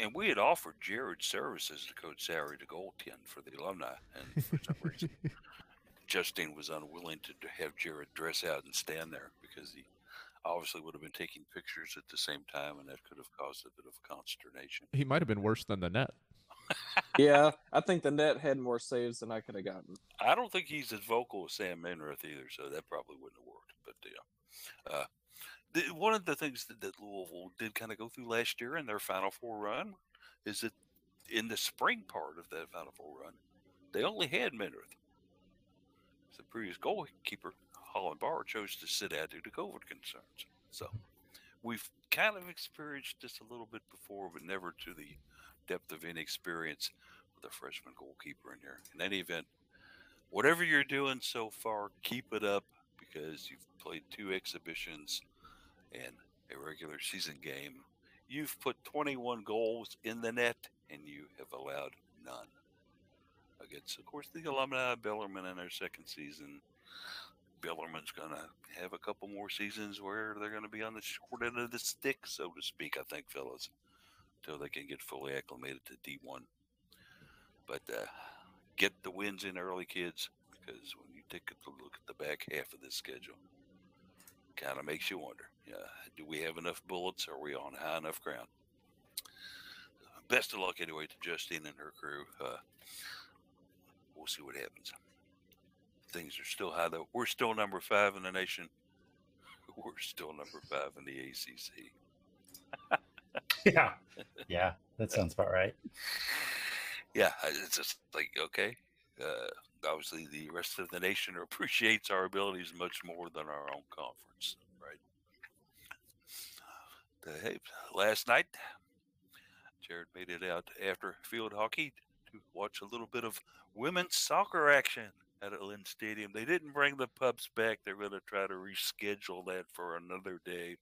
And we had offered Jared services to Coach Sowry to goaltend for the alumni, and for some reason, Justine was unwilling to have Jared dress out and stand there because he obviously would have been taking pictures at the same time, and that could have caused a bit of consternation. He might have been worse than the net. Yeah, I think the net had more saves than I could have gotten. I don't think he's as vocal as Sam Minrath either, so that probably wouldn't have worked. But yeah, uh, the, one of the things that, that Louisville did kind of go through last year in their Final Four run is that in the spring part of that Final Four run, they only had Minrath. The previous goalkeeper, Holland Barr, chose to sit out due to COVID concerns. So we've kind of experienced this a little bit before, but never to the depth of inexperience with a freshman goalkeeper in here. In any event, whatever you're doing so far, keep it up, because you've played two exhibitions and a regular season game. You've put twenty-one goals in the net, and you have allowed none. Against, of course, the alumni of Bellarmine in their second season. Bellarmine's going to have a couple more seasons where they're going to be on the short end of the stick, so to speak, I think, fellas, until they can get fully acclimated to D one. But uh, get the wins in early, kids, because when you take a look at the back half of this schedule, it kind of makes you wonder, uh, do we have enough bullets? Are we on high enough ground? Best of luck, anyway, to Justine and her crew. Uh, we'll see what happens. Things are still high, though. We're still number five in the nation. We're still number five in the A C C. Yeah, yeah, that sounds about right. Yeah, it's just like, okay. Uh, obviously, the rest of the nation appreciates our abilities much more than our own conference, right? The, hey, last night, Jared made it out after field hockey to watch a little bit of women's soccer action out at Lynn Stadium. They didn't bring the pups back. They're going to try to reschedule that for another day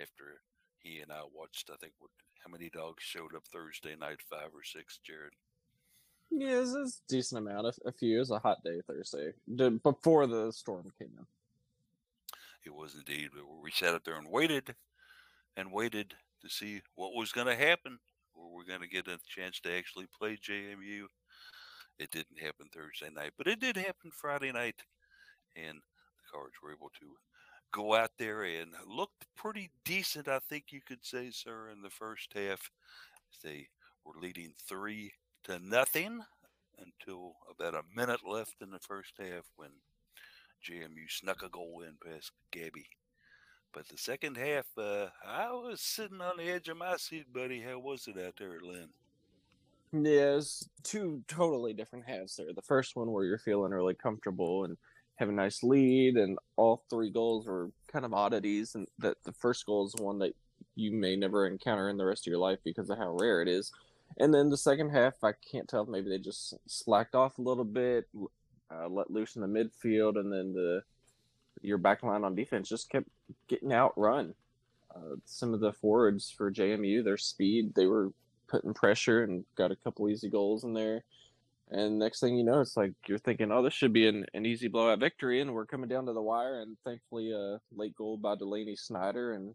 after he and I watched, I think, what, how many dogs showed up Thursday night, five or six, Jared? Yeah, it's a decent amount. A, a few. It was a hot day Thursday before the storm came in. It was indeed. We sat up there and waited and waited to see what was going to happen. Or we're going to get a chance to actually play J M U. It didn't happen Thursday night, but it did happen Friday night. And the Cards were able to go out there and looked pretty decent, I think you could say, sir, in the first half. They were leading three to nothing until about a minute left in the first half when J M U snuck a goal in past Gabby. But the second half, uh, I was sitting on the edge of my seat, buddy. How was it out there at Lynn? Yeah, it's two totally different halves there. The first one where you're feeling really comfortable and have a nice lead, and all three goals were kind of oddities, and that the first goal is one that you may never encounter in the rest of your life because of how rare it is. And then the second half, I can't tell if maybe they just slacked off a little bit, uh, let loose in the midfield, and then the your back line on defense just kept getting outrun. Uh, some of the forwards for J M U, their speed, they were putting pressure and got a couple easy goals in there. And next thing you know, it's like you're thinking, oh, this should be an, an easy blowout victory, and we're coming down to the wire, and thankfully a late goal by Delaney Snyder and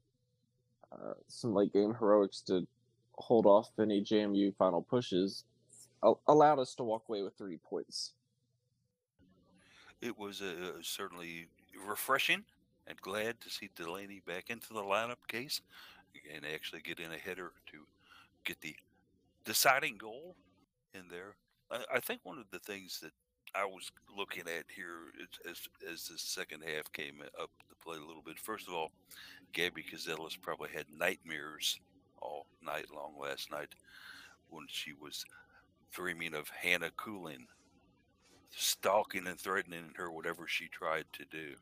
uh, some late-game heroics to hold off any J M U final pushes allowed us to walk away with three points. It was uh, certainly refreshing and glad to see Delaney back into the lineup, Case, and actually get in a header to get the deciding goal in there. I think one of the things that I was looking at here as as the second half came up to play a little bit. First of all, Gabby Cazella's probably had nightmares all night long last night when she was dreaming of Hannah Coolin stalking and threatening her whatever she tried to do.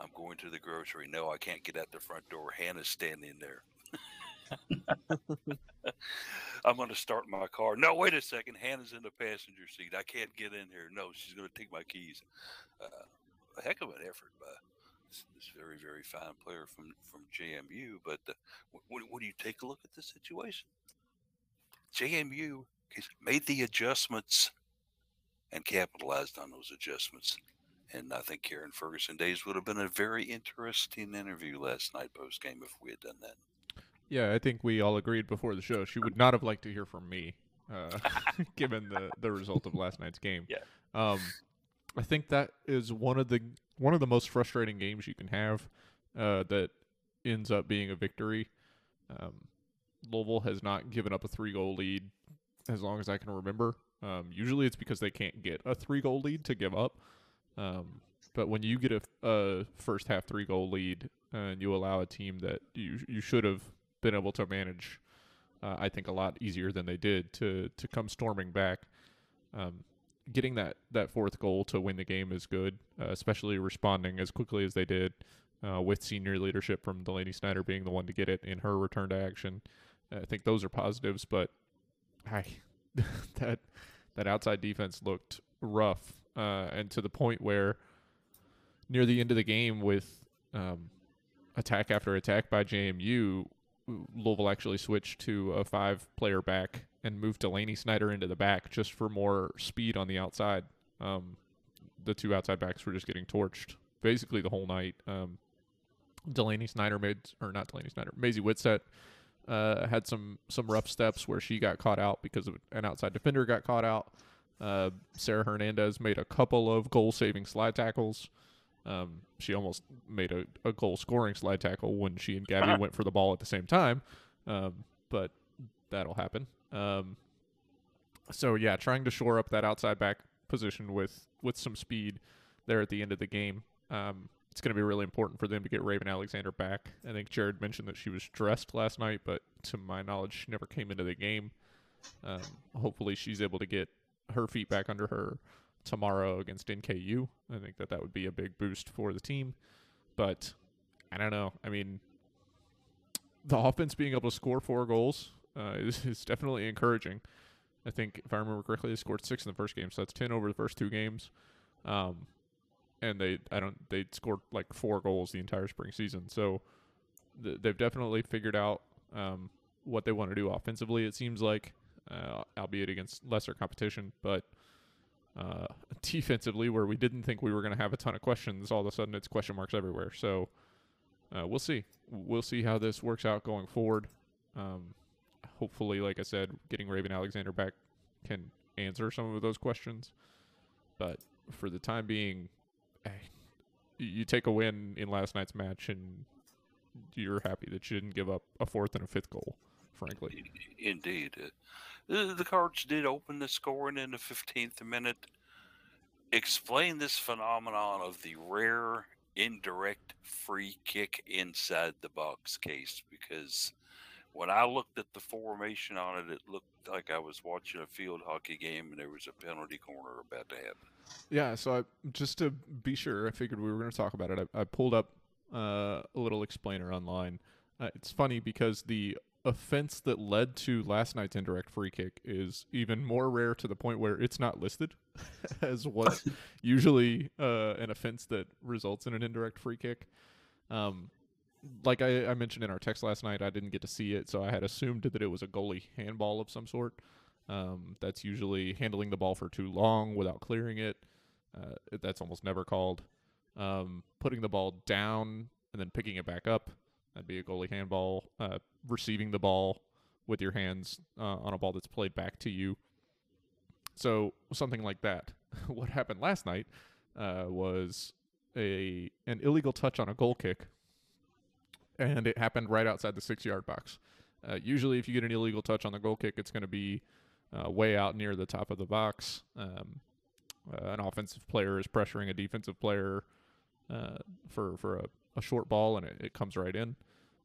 I'm going to the grocery. No, I can't get out the front door. Hannah's standing there. I'm going to start my car. No, wait a second. Hannah's in the passenger seat. I can't get in here. No, she's going to take my keys. Uh, a heck of an effort by this, this very, very fine player from, from J M U. But uh, when, when you take a look at this situation, J M U has made the adjustments and capitalized on those adjustments. And I think Karen Ferguson Days would have been a very interesting interview last night post game if we had done that. Yeah, I think we all agreed before the show she would not have liked to hear from me, uh, given the, the result of last night's game. Yeah. Um, I think that is one of the one of the most frustrating games you can have uh, that ends up being a victory. Um, Louisville has not given up a three-goal lead as long as I can remember. Um, usually it's because they can't get a three-goal lead to give up. Um, but when you get a, a first half three goal lead uh, and you allow a team that you you should have been able to manage, uh, I think a lot easier than they did to, to come storming back. Um, getting that, that fourth goal to win the game is good, uh, especially responding as quickly as they did uh, with senior leadership from Delaney Snyder being the one to get it in her return to action. Uh, I think those are positives, but I, that that outside defense looked rough. Uh, and to the point where near the end of the game with um, attack after attack by J M U, Louisville actually switched to a five-player back and moved Delaney Snyder into the back just for more speed on the outside. Um, the two outside backs were just getting torched basically the whole night. Um, Delaney Snyder made – or not Delaney Snyder, Maisie Witsett uh, had some, some rough steps where she got caught out because of an outside defender got caught out. Uh, Sarah Hernandez made a couple of goal-saving slide tackles. Um, she almost made a, a goal-scoring slide tackle when she and Gabby went for the ball at the same time, um, but that'll happen. Um, so, yeah, trying to shore up that outside back position with, with some speed there at the end of the game. Um, it's going to be really important for them to get Raven Alexander back. I think Jared mentioned that she was dressed last night, but to my knowledge, she never came into the game. Um, hopefully she's able to get her feet back under her tomorrow against N K U. I think that that would be a big boost for the team. But I don't know. I mean, the offense being able to score four goals uh, is, is definitely encouraging. I think, if I remember correctly, they scored six in the first game, so that's ten over the first two games. Um, and they, I don't, they scored like four goals the entire spring season. So th- they've definitely figured out um, what they want to do offensively. It seems like. Uh, albeit against lesser competition, but uh, defensively, where we didn't think we were going to have a ton of questions, all of a sudden it's question marks everywhere. So uh, we'll see. We'll see how this works out going forward. Um, hopefully, like I said, getting Raven Alexander back can answer some of those questions. But for the time being, you take a win in last night's match and you're happy that you didn't give up a fourth and a fifth goal. Frankly, indeed, uh, the Cards did open the scoring in the fifteenth minute. Explain this phenomenon of the rare indirect free kick inside the box, Case, because when I looked at the formation on it, it looked like I was watching a field hockey game and there was a penalty corner about to happen. Yeah, so I, just to be sure, I figured we were going to talk about it. I, I pulled up uh, a little explainer online. Uh, it's funny because the offense that led to last night's indirect free kick is even more rare to the point where it's not listed as what's usually uh, an offense that results in an indirect free kick. Um, like I, I mentioned in our text last night, I didn't get to see it, so I had assumed that it was a goalie handball of some sort. Um, that's usually handling the ball for too long without clearing it. Uh, that's almost never called. Um, putting the ball down and then picking it back up. That'd be a goalie handball. Uh, receiving the ball with your hands uh, on a ball that's played back to you. So something like that. What happened last night uh, was a an illegal touch on a goal kick, and it happened right outside the six-yard box. Uh, usually if you get an illegal touch on the goal kick, it's going to be uh, way out near the top of the box. Um, uh, an offensive player is pressuring a defensive player uh, for, for a a short ball, and it, it comes right in,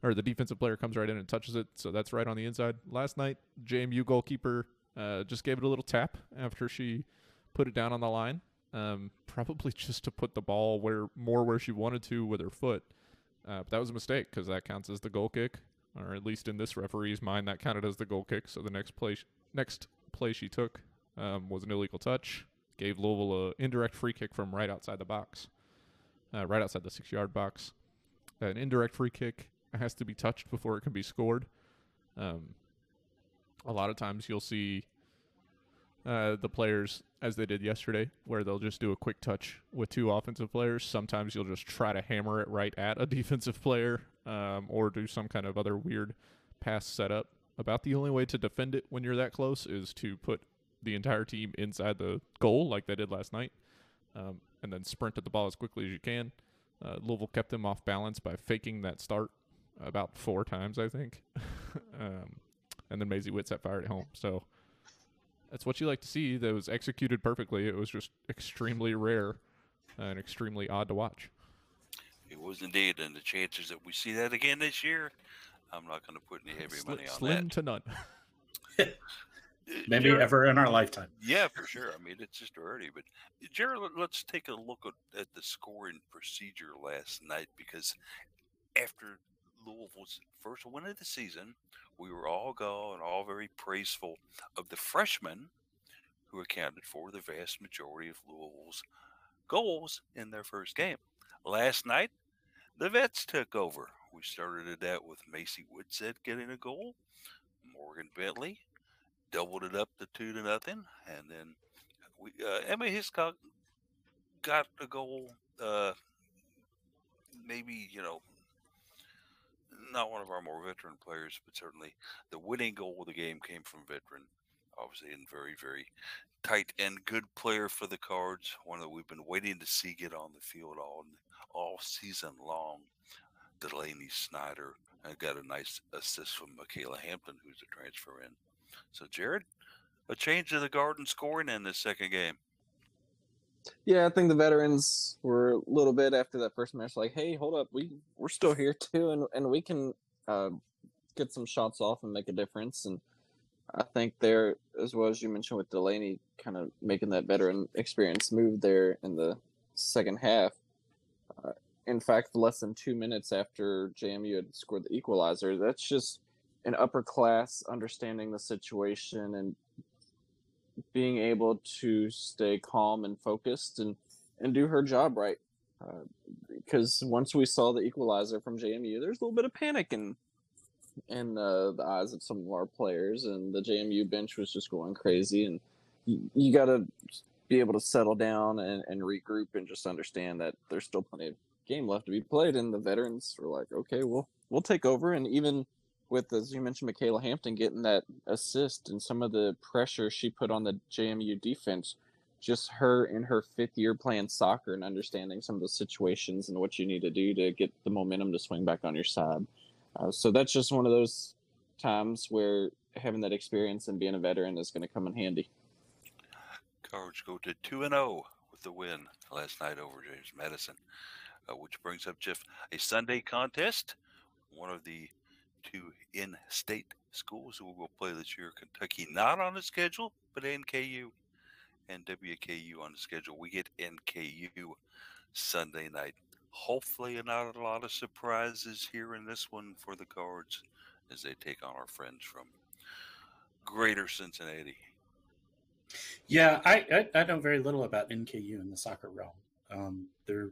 or the defensive player comes right in and touches it, so that's right on the inside. Last night, J M U goalkeeper uh, just gave it a little tap after she put it down on the line, um, probably just to put the ball where more where she wanted to with her foot. Uh, but that was a mistake because that counts as the goal kick, or at least in this referee's mind, that counted as the goal kick, so the next play, sh- next play she took um, was an illegal touch, gave Louisville an indirect free kick from right outside the box. uh, right outside the six-yard box. An indirect free kick has to be touched before it can be scored. Um, a lot of times you'll see uh, the players, as they did yesterday, where they'll just do a quick touch with two offensive players. Sometimes you'll just try to hammer it right at a defensive player, um, or do some kind of other weird pass setup. About the only way to defend it when you're that close is to put the entire team inside the goal like they did last night, um, and then sprint at the ball as quickly as you can. Uh, Louisville kept them off balance by faking that start about four times, I think. um, and then Maisie Witsett fired at home. So that's what you like to see. That was executed perfectly. It was just extremely rare and extremely odd to watch. It was indeed. And the chances that we see that again this year, I'm not going to put any heavy Sli- money on slim that. Slim to none. Maybe Jared, ever in our lifetime. Yeah, for sure. I mean, it's just early. But, Jared, let's take a look at, at the scoring procedure last night, because after Louisville's first win of the season, we were all go and all very praiseful of the freshmen who accounted for the vast majority of Louisville's goals in their first game. Last night, the vets took over. We started it out with Maisie Witsett getting a goal, Morgan Bentley doubled it up to two to nothing, and then we, uh, Emma Hiscock got a goal. Uh, maybe you know, not one of our more veteran players, but certainly the winning goal of the game came from veteran, obviously, and very, very tight and good player for the Cards. One that we've been waiting to see get on the field all all season long. Delaney Snyder got a nice assist from Michaela Hampton, who's a transfer in. So, Jared, a change to the guard in scoring in this second game. Yeah, I think the veterans were a little bit after that first match like, hey, hold up, we, we're still here too, and, and we can uh, get some shots off and make a difference. And I think there, as well as you mentioned with Delaney kind of making that veteran experience move there in the second half, uh, in fact, less than two minutes after J M U had scored the equalizer, that's just an upper class understanding the situation and being able to stay calm and focused and, and do her job right. Uh, because once we saw the equalizer from J M U, there's a little bit of panic in, in uh, the eyes of some of our players, and the J M U bench was just going crazy. And you, you got to be able to settle down and, and regroup and just understand that there's still plenty of game left to be played, and the veterans were like, okay, we'll we'll take over. And even with, as you mentioned, Michaela Hampton getting that assist and some of the pressure she put on the J M U defense, just her in her fifth year playing soccer and understanding some of the situations and what you need to do to get the momentum to swing back on your side. Uh, so that's just one of those times where having that experience and being a veteran is going to come in handy. Cards go to two and oh with the win last night over James Madison. Uh, which brings up, Jeff, a Sunday contest. One of the two in-state schools who will play this year, Kentucky, not on the schedule, but N K U and W K U on the schedule. We get N K U Sunday night. Hopefully not a lot of surprises here in this one for the Cards as they take on our friends from Greater Cincinnati. Yeah, I, I, I know very little about N K U in the soccer realm. Um, they're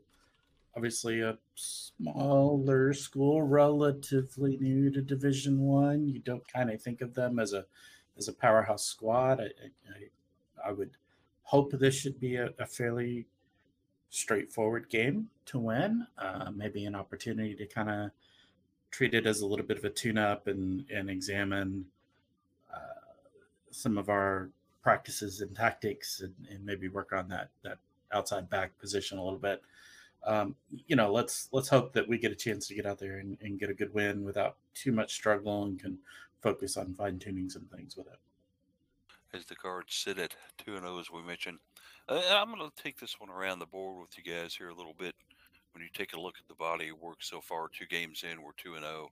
obviously a smaller school, relatively new to Division One. You don't kind of think of them as a as a powerhouse squad. I I, I would hope this should be a, a fairly straightforward game to win. Uh, maybe an opportunity to kind of treat it as a little bit of a tune-up and and examine uh, some of our practices and tactics, and, and maybe work on that that outside back position a little bit. Um, you know, let's let's hope that we get a chance to get out there and, and get a good win without too much struggle, and can focus on fine-tuning some things with it. As the Cards sit at two and oh, as we mentioned, uh, I'm going to take this one around the board with you guys here a little bit. When you take a look at the body of work so far, two games in, we're two and oh.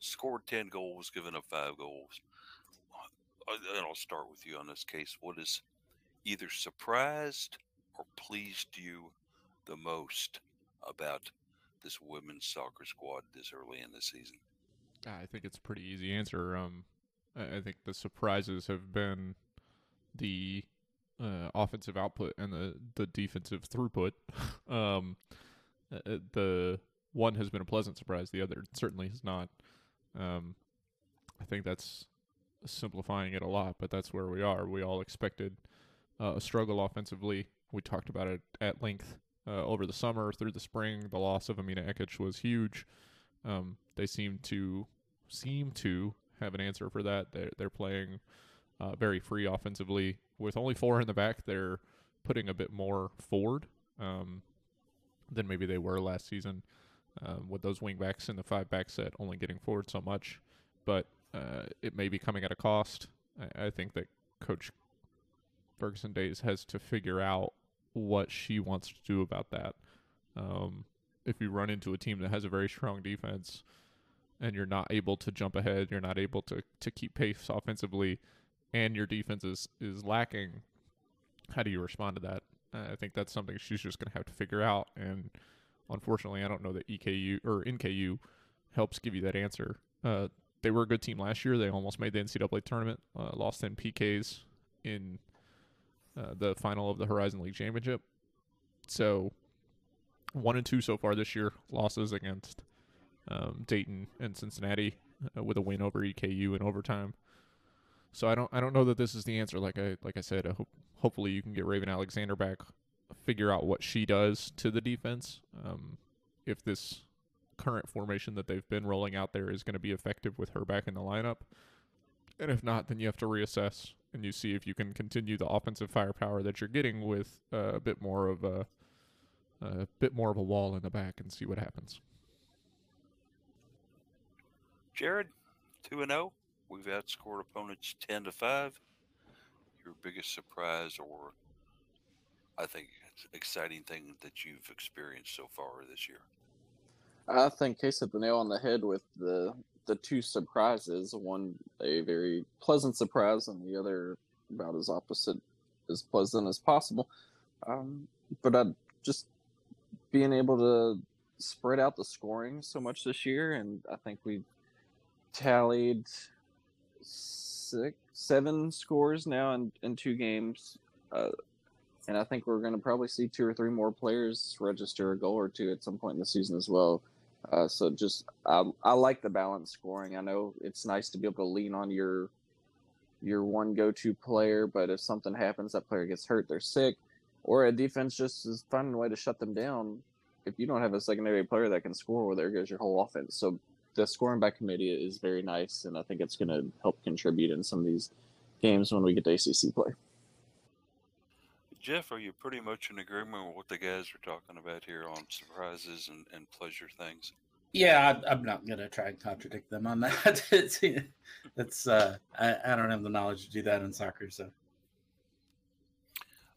Scored ten goals, given up five goals. And I'll start with you on this case. What has either surprised or pleased you the most about this women's soccer squad this early in the season? I think it's a pretty easy answer. Um, I think the surprises have been the uh, offensive output and the, the defensive throughput. um, uh, the one has been a pleasant surprise. The other certainly has not. Um, I think that's simplifying it a lot, but that's where we are. We all expected uh, a struggle offensively. We talked about it at length uh, over the summer, through the spring. The loss of Amina Ekic was huge. Um, they seem to seem to have an answer for that. They're, they're playing uh, very free offensively. With only four in the back, they're putting a bit more forward um, than maybe they were last season. Um, with those wing backs in the five back set only getting forward so much, but uh, it may be coming at a cost. I, I think that Coach Ferguson Days has to figure out what she wants to do about that. Um, if you run into a team that has a very strong defense and you're not able to jump ahead, you're not able to, to keep pace offensively, and your defense is, is lacking, how do you respond to that? Uh, I think that's something she's just going to have to figure out, and unfortunately, I don't know that E K U or N K U helps give you that answer. Uh, they were a good team last year. They almost made the N C double A tournament, uh, lost in P Ks in uh, the final of the Horizon League Championship. So one and two so far this year, losses against um, Dayton and Cincinnati uh, with a win over E K U in overtime. So I don't I don't know that this is the answer. Like I like I said, I hope, hopefully you can get Raven Alexander back, figure out what she does to the defense. Um, if this current formation that they've been rolling out there is going to be effective with her back in the lineup. And if not, then you have to reassess and you see if you can continue the offensive firepower that you're getting with uh, a bit more of a, a bit more of a wall in the back and see what happens. Jared, two and oh. We've outscored opponents ten to five. Your biggest surprise, or I think it's an exciting thing that you've experienced so far this year? I think Case hit the nail on the head with the the two surprises. One, a very pleasant surprise, and the other about as opposite as pleasant as possible. Um, but I just being able to spread out the scoring so much this year, and I think we've tallied six, seven scores now in, in two games. Uh, And I think we're going to probably see two or three more players register a goal or two at some point in the season as well. Uh, so just I, I like the balanced scoring. I know it's nice to be able to lean on your your one go-to player, but if something happens, that player gets hurt, they're sick, or a defense just is finding a way to shut them down. If you don't have a secondary player that can score, well, there goes your whole offense. So the scoring by committee is very nice, and I think it's going to help contribute in some of these games when we get to A C C play. Jeff, are you pretty much in agreement with what the guys are talking about here on surprises and, and pleasure things? Yeah, I, I'm not going to try and contradict them on that. it's, it's uh, I, I don't have the knowledge to do that in soccer, so.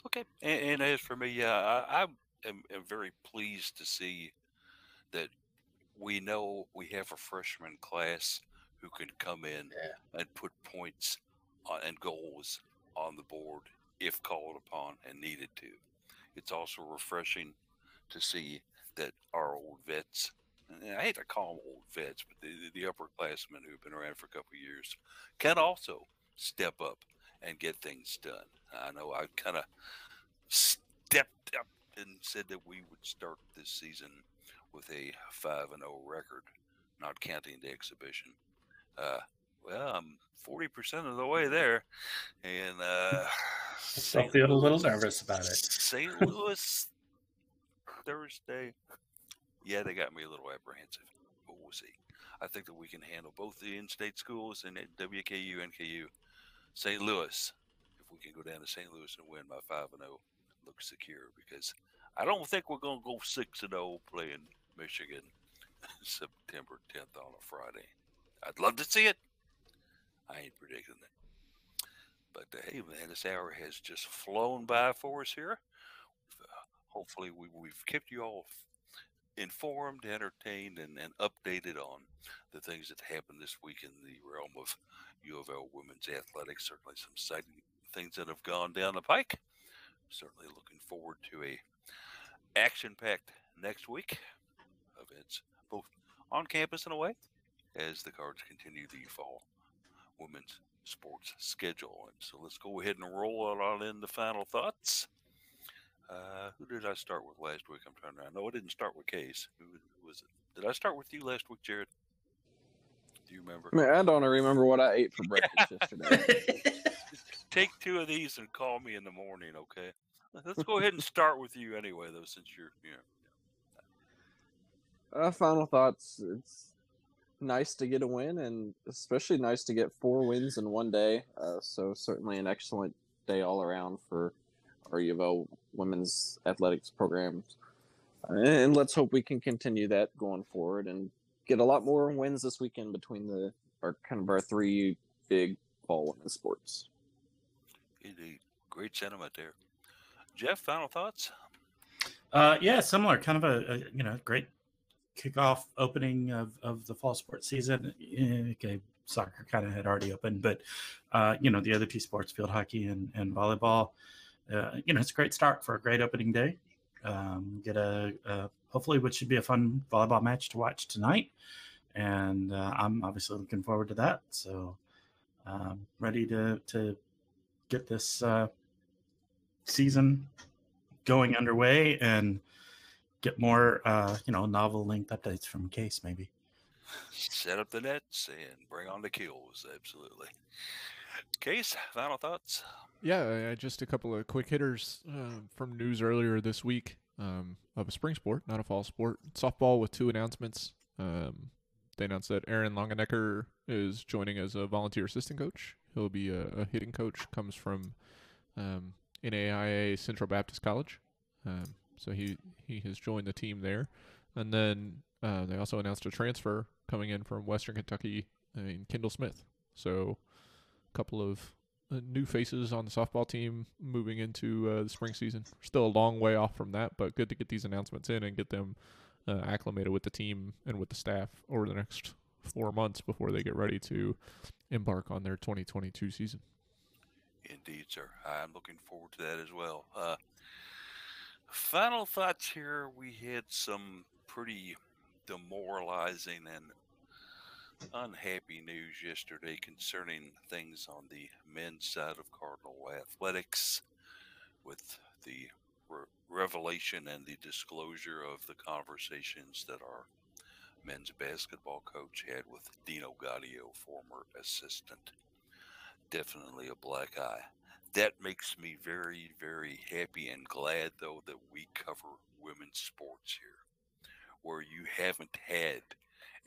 Okay, and, and as for me, yeah, I, I am, am very pleased to see that we know we have a freshman class who can come in yeah. and put points on, and goals on the board if called upon and needed to. It's also refreshing to see that our old vets, and I hate to call them old vets, but the, the upperclassmen who've been around for a couple of years can also step up and get things done. I know I kind of stepped up and said that we would start this season with a five and oh record, not counting the exhibition. Uh, well, I'm forty percent of the way there, and uh, I feel a little nervous about it. Saint Louis Thursday. Yeah, they got me a little apprehensive, but we'll see. I think that we can handle both the in-state schools and W K U, N K U. Saint Louis, if we can go down to Saint Louis and win by five and oh, looks secure, because I don't think we're going to go six and oh playing Michigan September tenth on a Friday. I'd love to see it. I ain't predicting that. But uh, hey, man, this hour has just flown by for us here. Uh, hopefully, we, we've kept you all informed, entertained, and, and updated on the things that happened this week in the realm of U of L women's athletics. Certainly some exciting things that have gone down the pike. Certainly looking forward to a action-packed next week events, both on campus and away, as the Cards continue the fall women's sports schedule. And so let's go ahead and roll it on in the final thoughts. Uh, who did I start with last week? I'm trying to remember. No, I didn't start with Case. Who was it? Did I start with you last week, Jared? Do you remember? Man, I don't remember what I ate for breakfast yesterday. Take two of these and call me in the morning, okay? Let's go ahead and start with you anyway, though, since you're, you know. Uh, final thoughts. It's nice to get a win, and especially nice to get four wins in one day. Uh, so certainly an excellent day all around for our U of L women's athletics programs. And let's hope we can continue that going forward and get a lot more wins this weekend between the our kind of our three big fall women's sports. Indeed. Great sentiment there. Jeff, final thoughts? Uh, yeah, similar. Kind of a, a you know great kickoff opening of, of the fall sports season. Okay, soccer kind of had already opened, but uh, you know the other two sports, field hockey and, and volleyball. Uh, you know, it's a great start for a great opening day. Um, get a, a hopefully what should be a fun volleyball match to watch tonight, and uh, I'm obviously looking forward to that. So um, ready to to get this uh, season going underway and get more uh, you know novel length updates from Case maybe. Set up the nets and bring on the kills. Absolutely. Case, final thoughts? Yeah, just a couple of quick hitters uh, from news earlier this week um, of a spring sport, not a fall sport. Softball with two announcements. Um, they announced that Aaron Longenecker is joining as a volunteer assistant coach. He'll be a, a hitting coach, comes from um, N A I A Central Baptist College. Um, so he, he has joined the team there. And then uh, they also announced a transfer coming in from Western Kentucky, I mean, Kendall Smith. So couple of uh, new faces on the softball team moving into uh, the spring season. Still a long way off from that, but good to get these announcements in and get them uh, acclimated with the team and with the staff over the next four months before they get ready to embark on their twenty twenty-two season. Indeed, sir. I'm looking forward to that as well. Uh, final thoughts here. We had some pretty demoralizing and unhappy news yesterday concerning things on the men's side of Cardinal Athletics with the re- revelation and the disclosure of the conversations that our men's basketball coach had with Dino Gaudio, former assistant. Definitely a black eye. That makes me very, very happy and glad, though, that we cover women's sports here, where you haven't had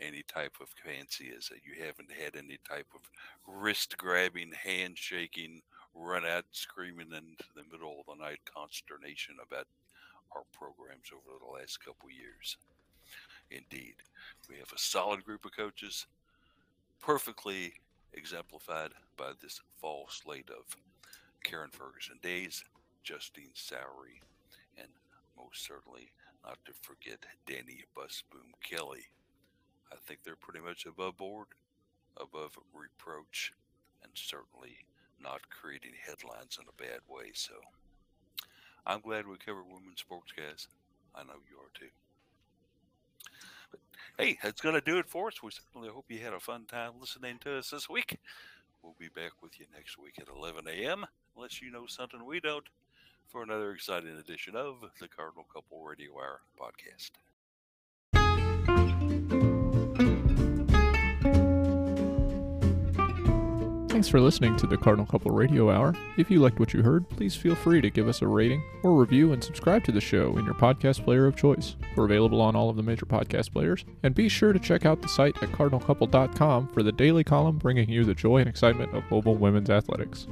any type of fancy is that you haven't had any type of wrist grabbing, hand shaking, run out screaming into the middle of the night consternation about our programs over the last couple of years. Indeed, we have a solid group of coaches, perfectly exemplified by this fall slate of Karen Ferguson Days, Justine Sowery, and most certainly not to forget Danny Busboom Kelly. I think they're pretty much above board, above reproach, and certainly not creating headlines in a bad way. So I'm glad we covered women's sports, guys. I know you are too. But hey, that's going to do it for us. We certainly hope you had a fun time listening to us this week. We'll be back with you next week at eleven a.m., unless you know something we don't, for another exciting edition of the Cardinal Couple Radio Hour podcast. Thanks for listening to the Cardinal Couple Radio Hour. If you liked what you heard, please feel free to give us a rating or review and subscribe to the show in your podcast player of choice. We're available on all of the major podcast players. And be sure to check out the site at cardinal couple dot com for the daily column bringing you the joy and excitement of mobile women's athletics.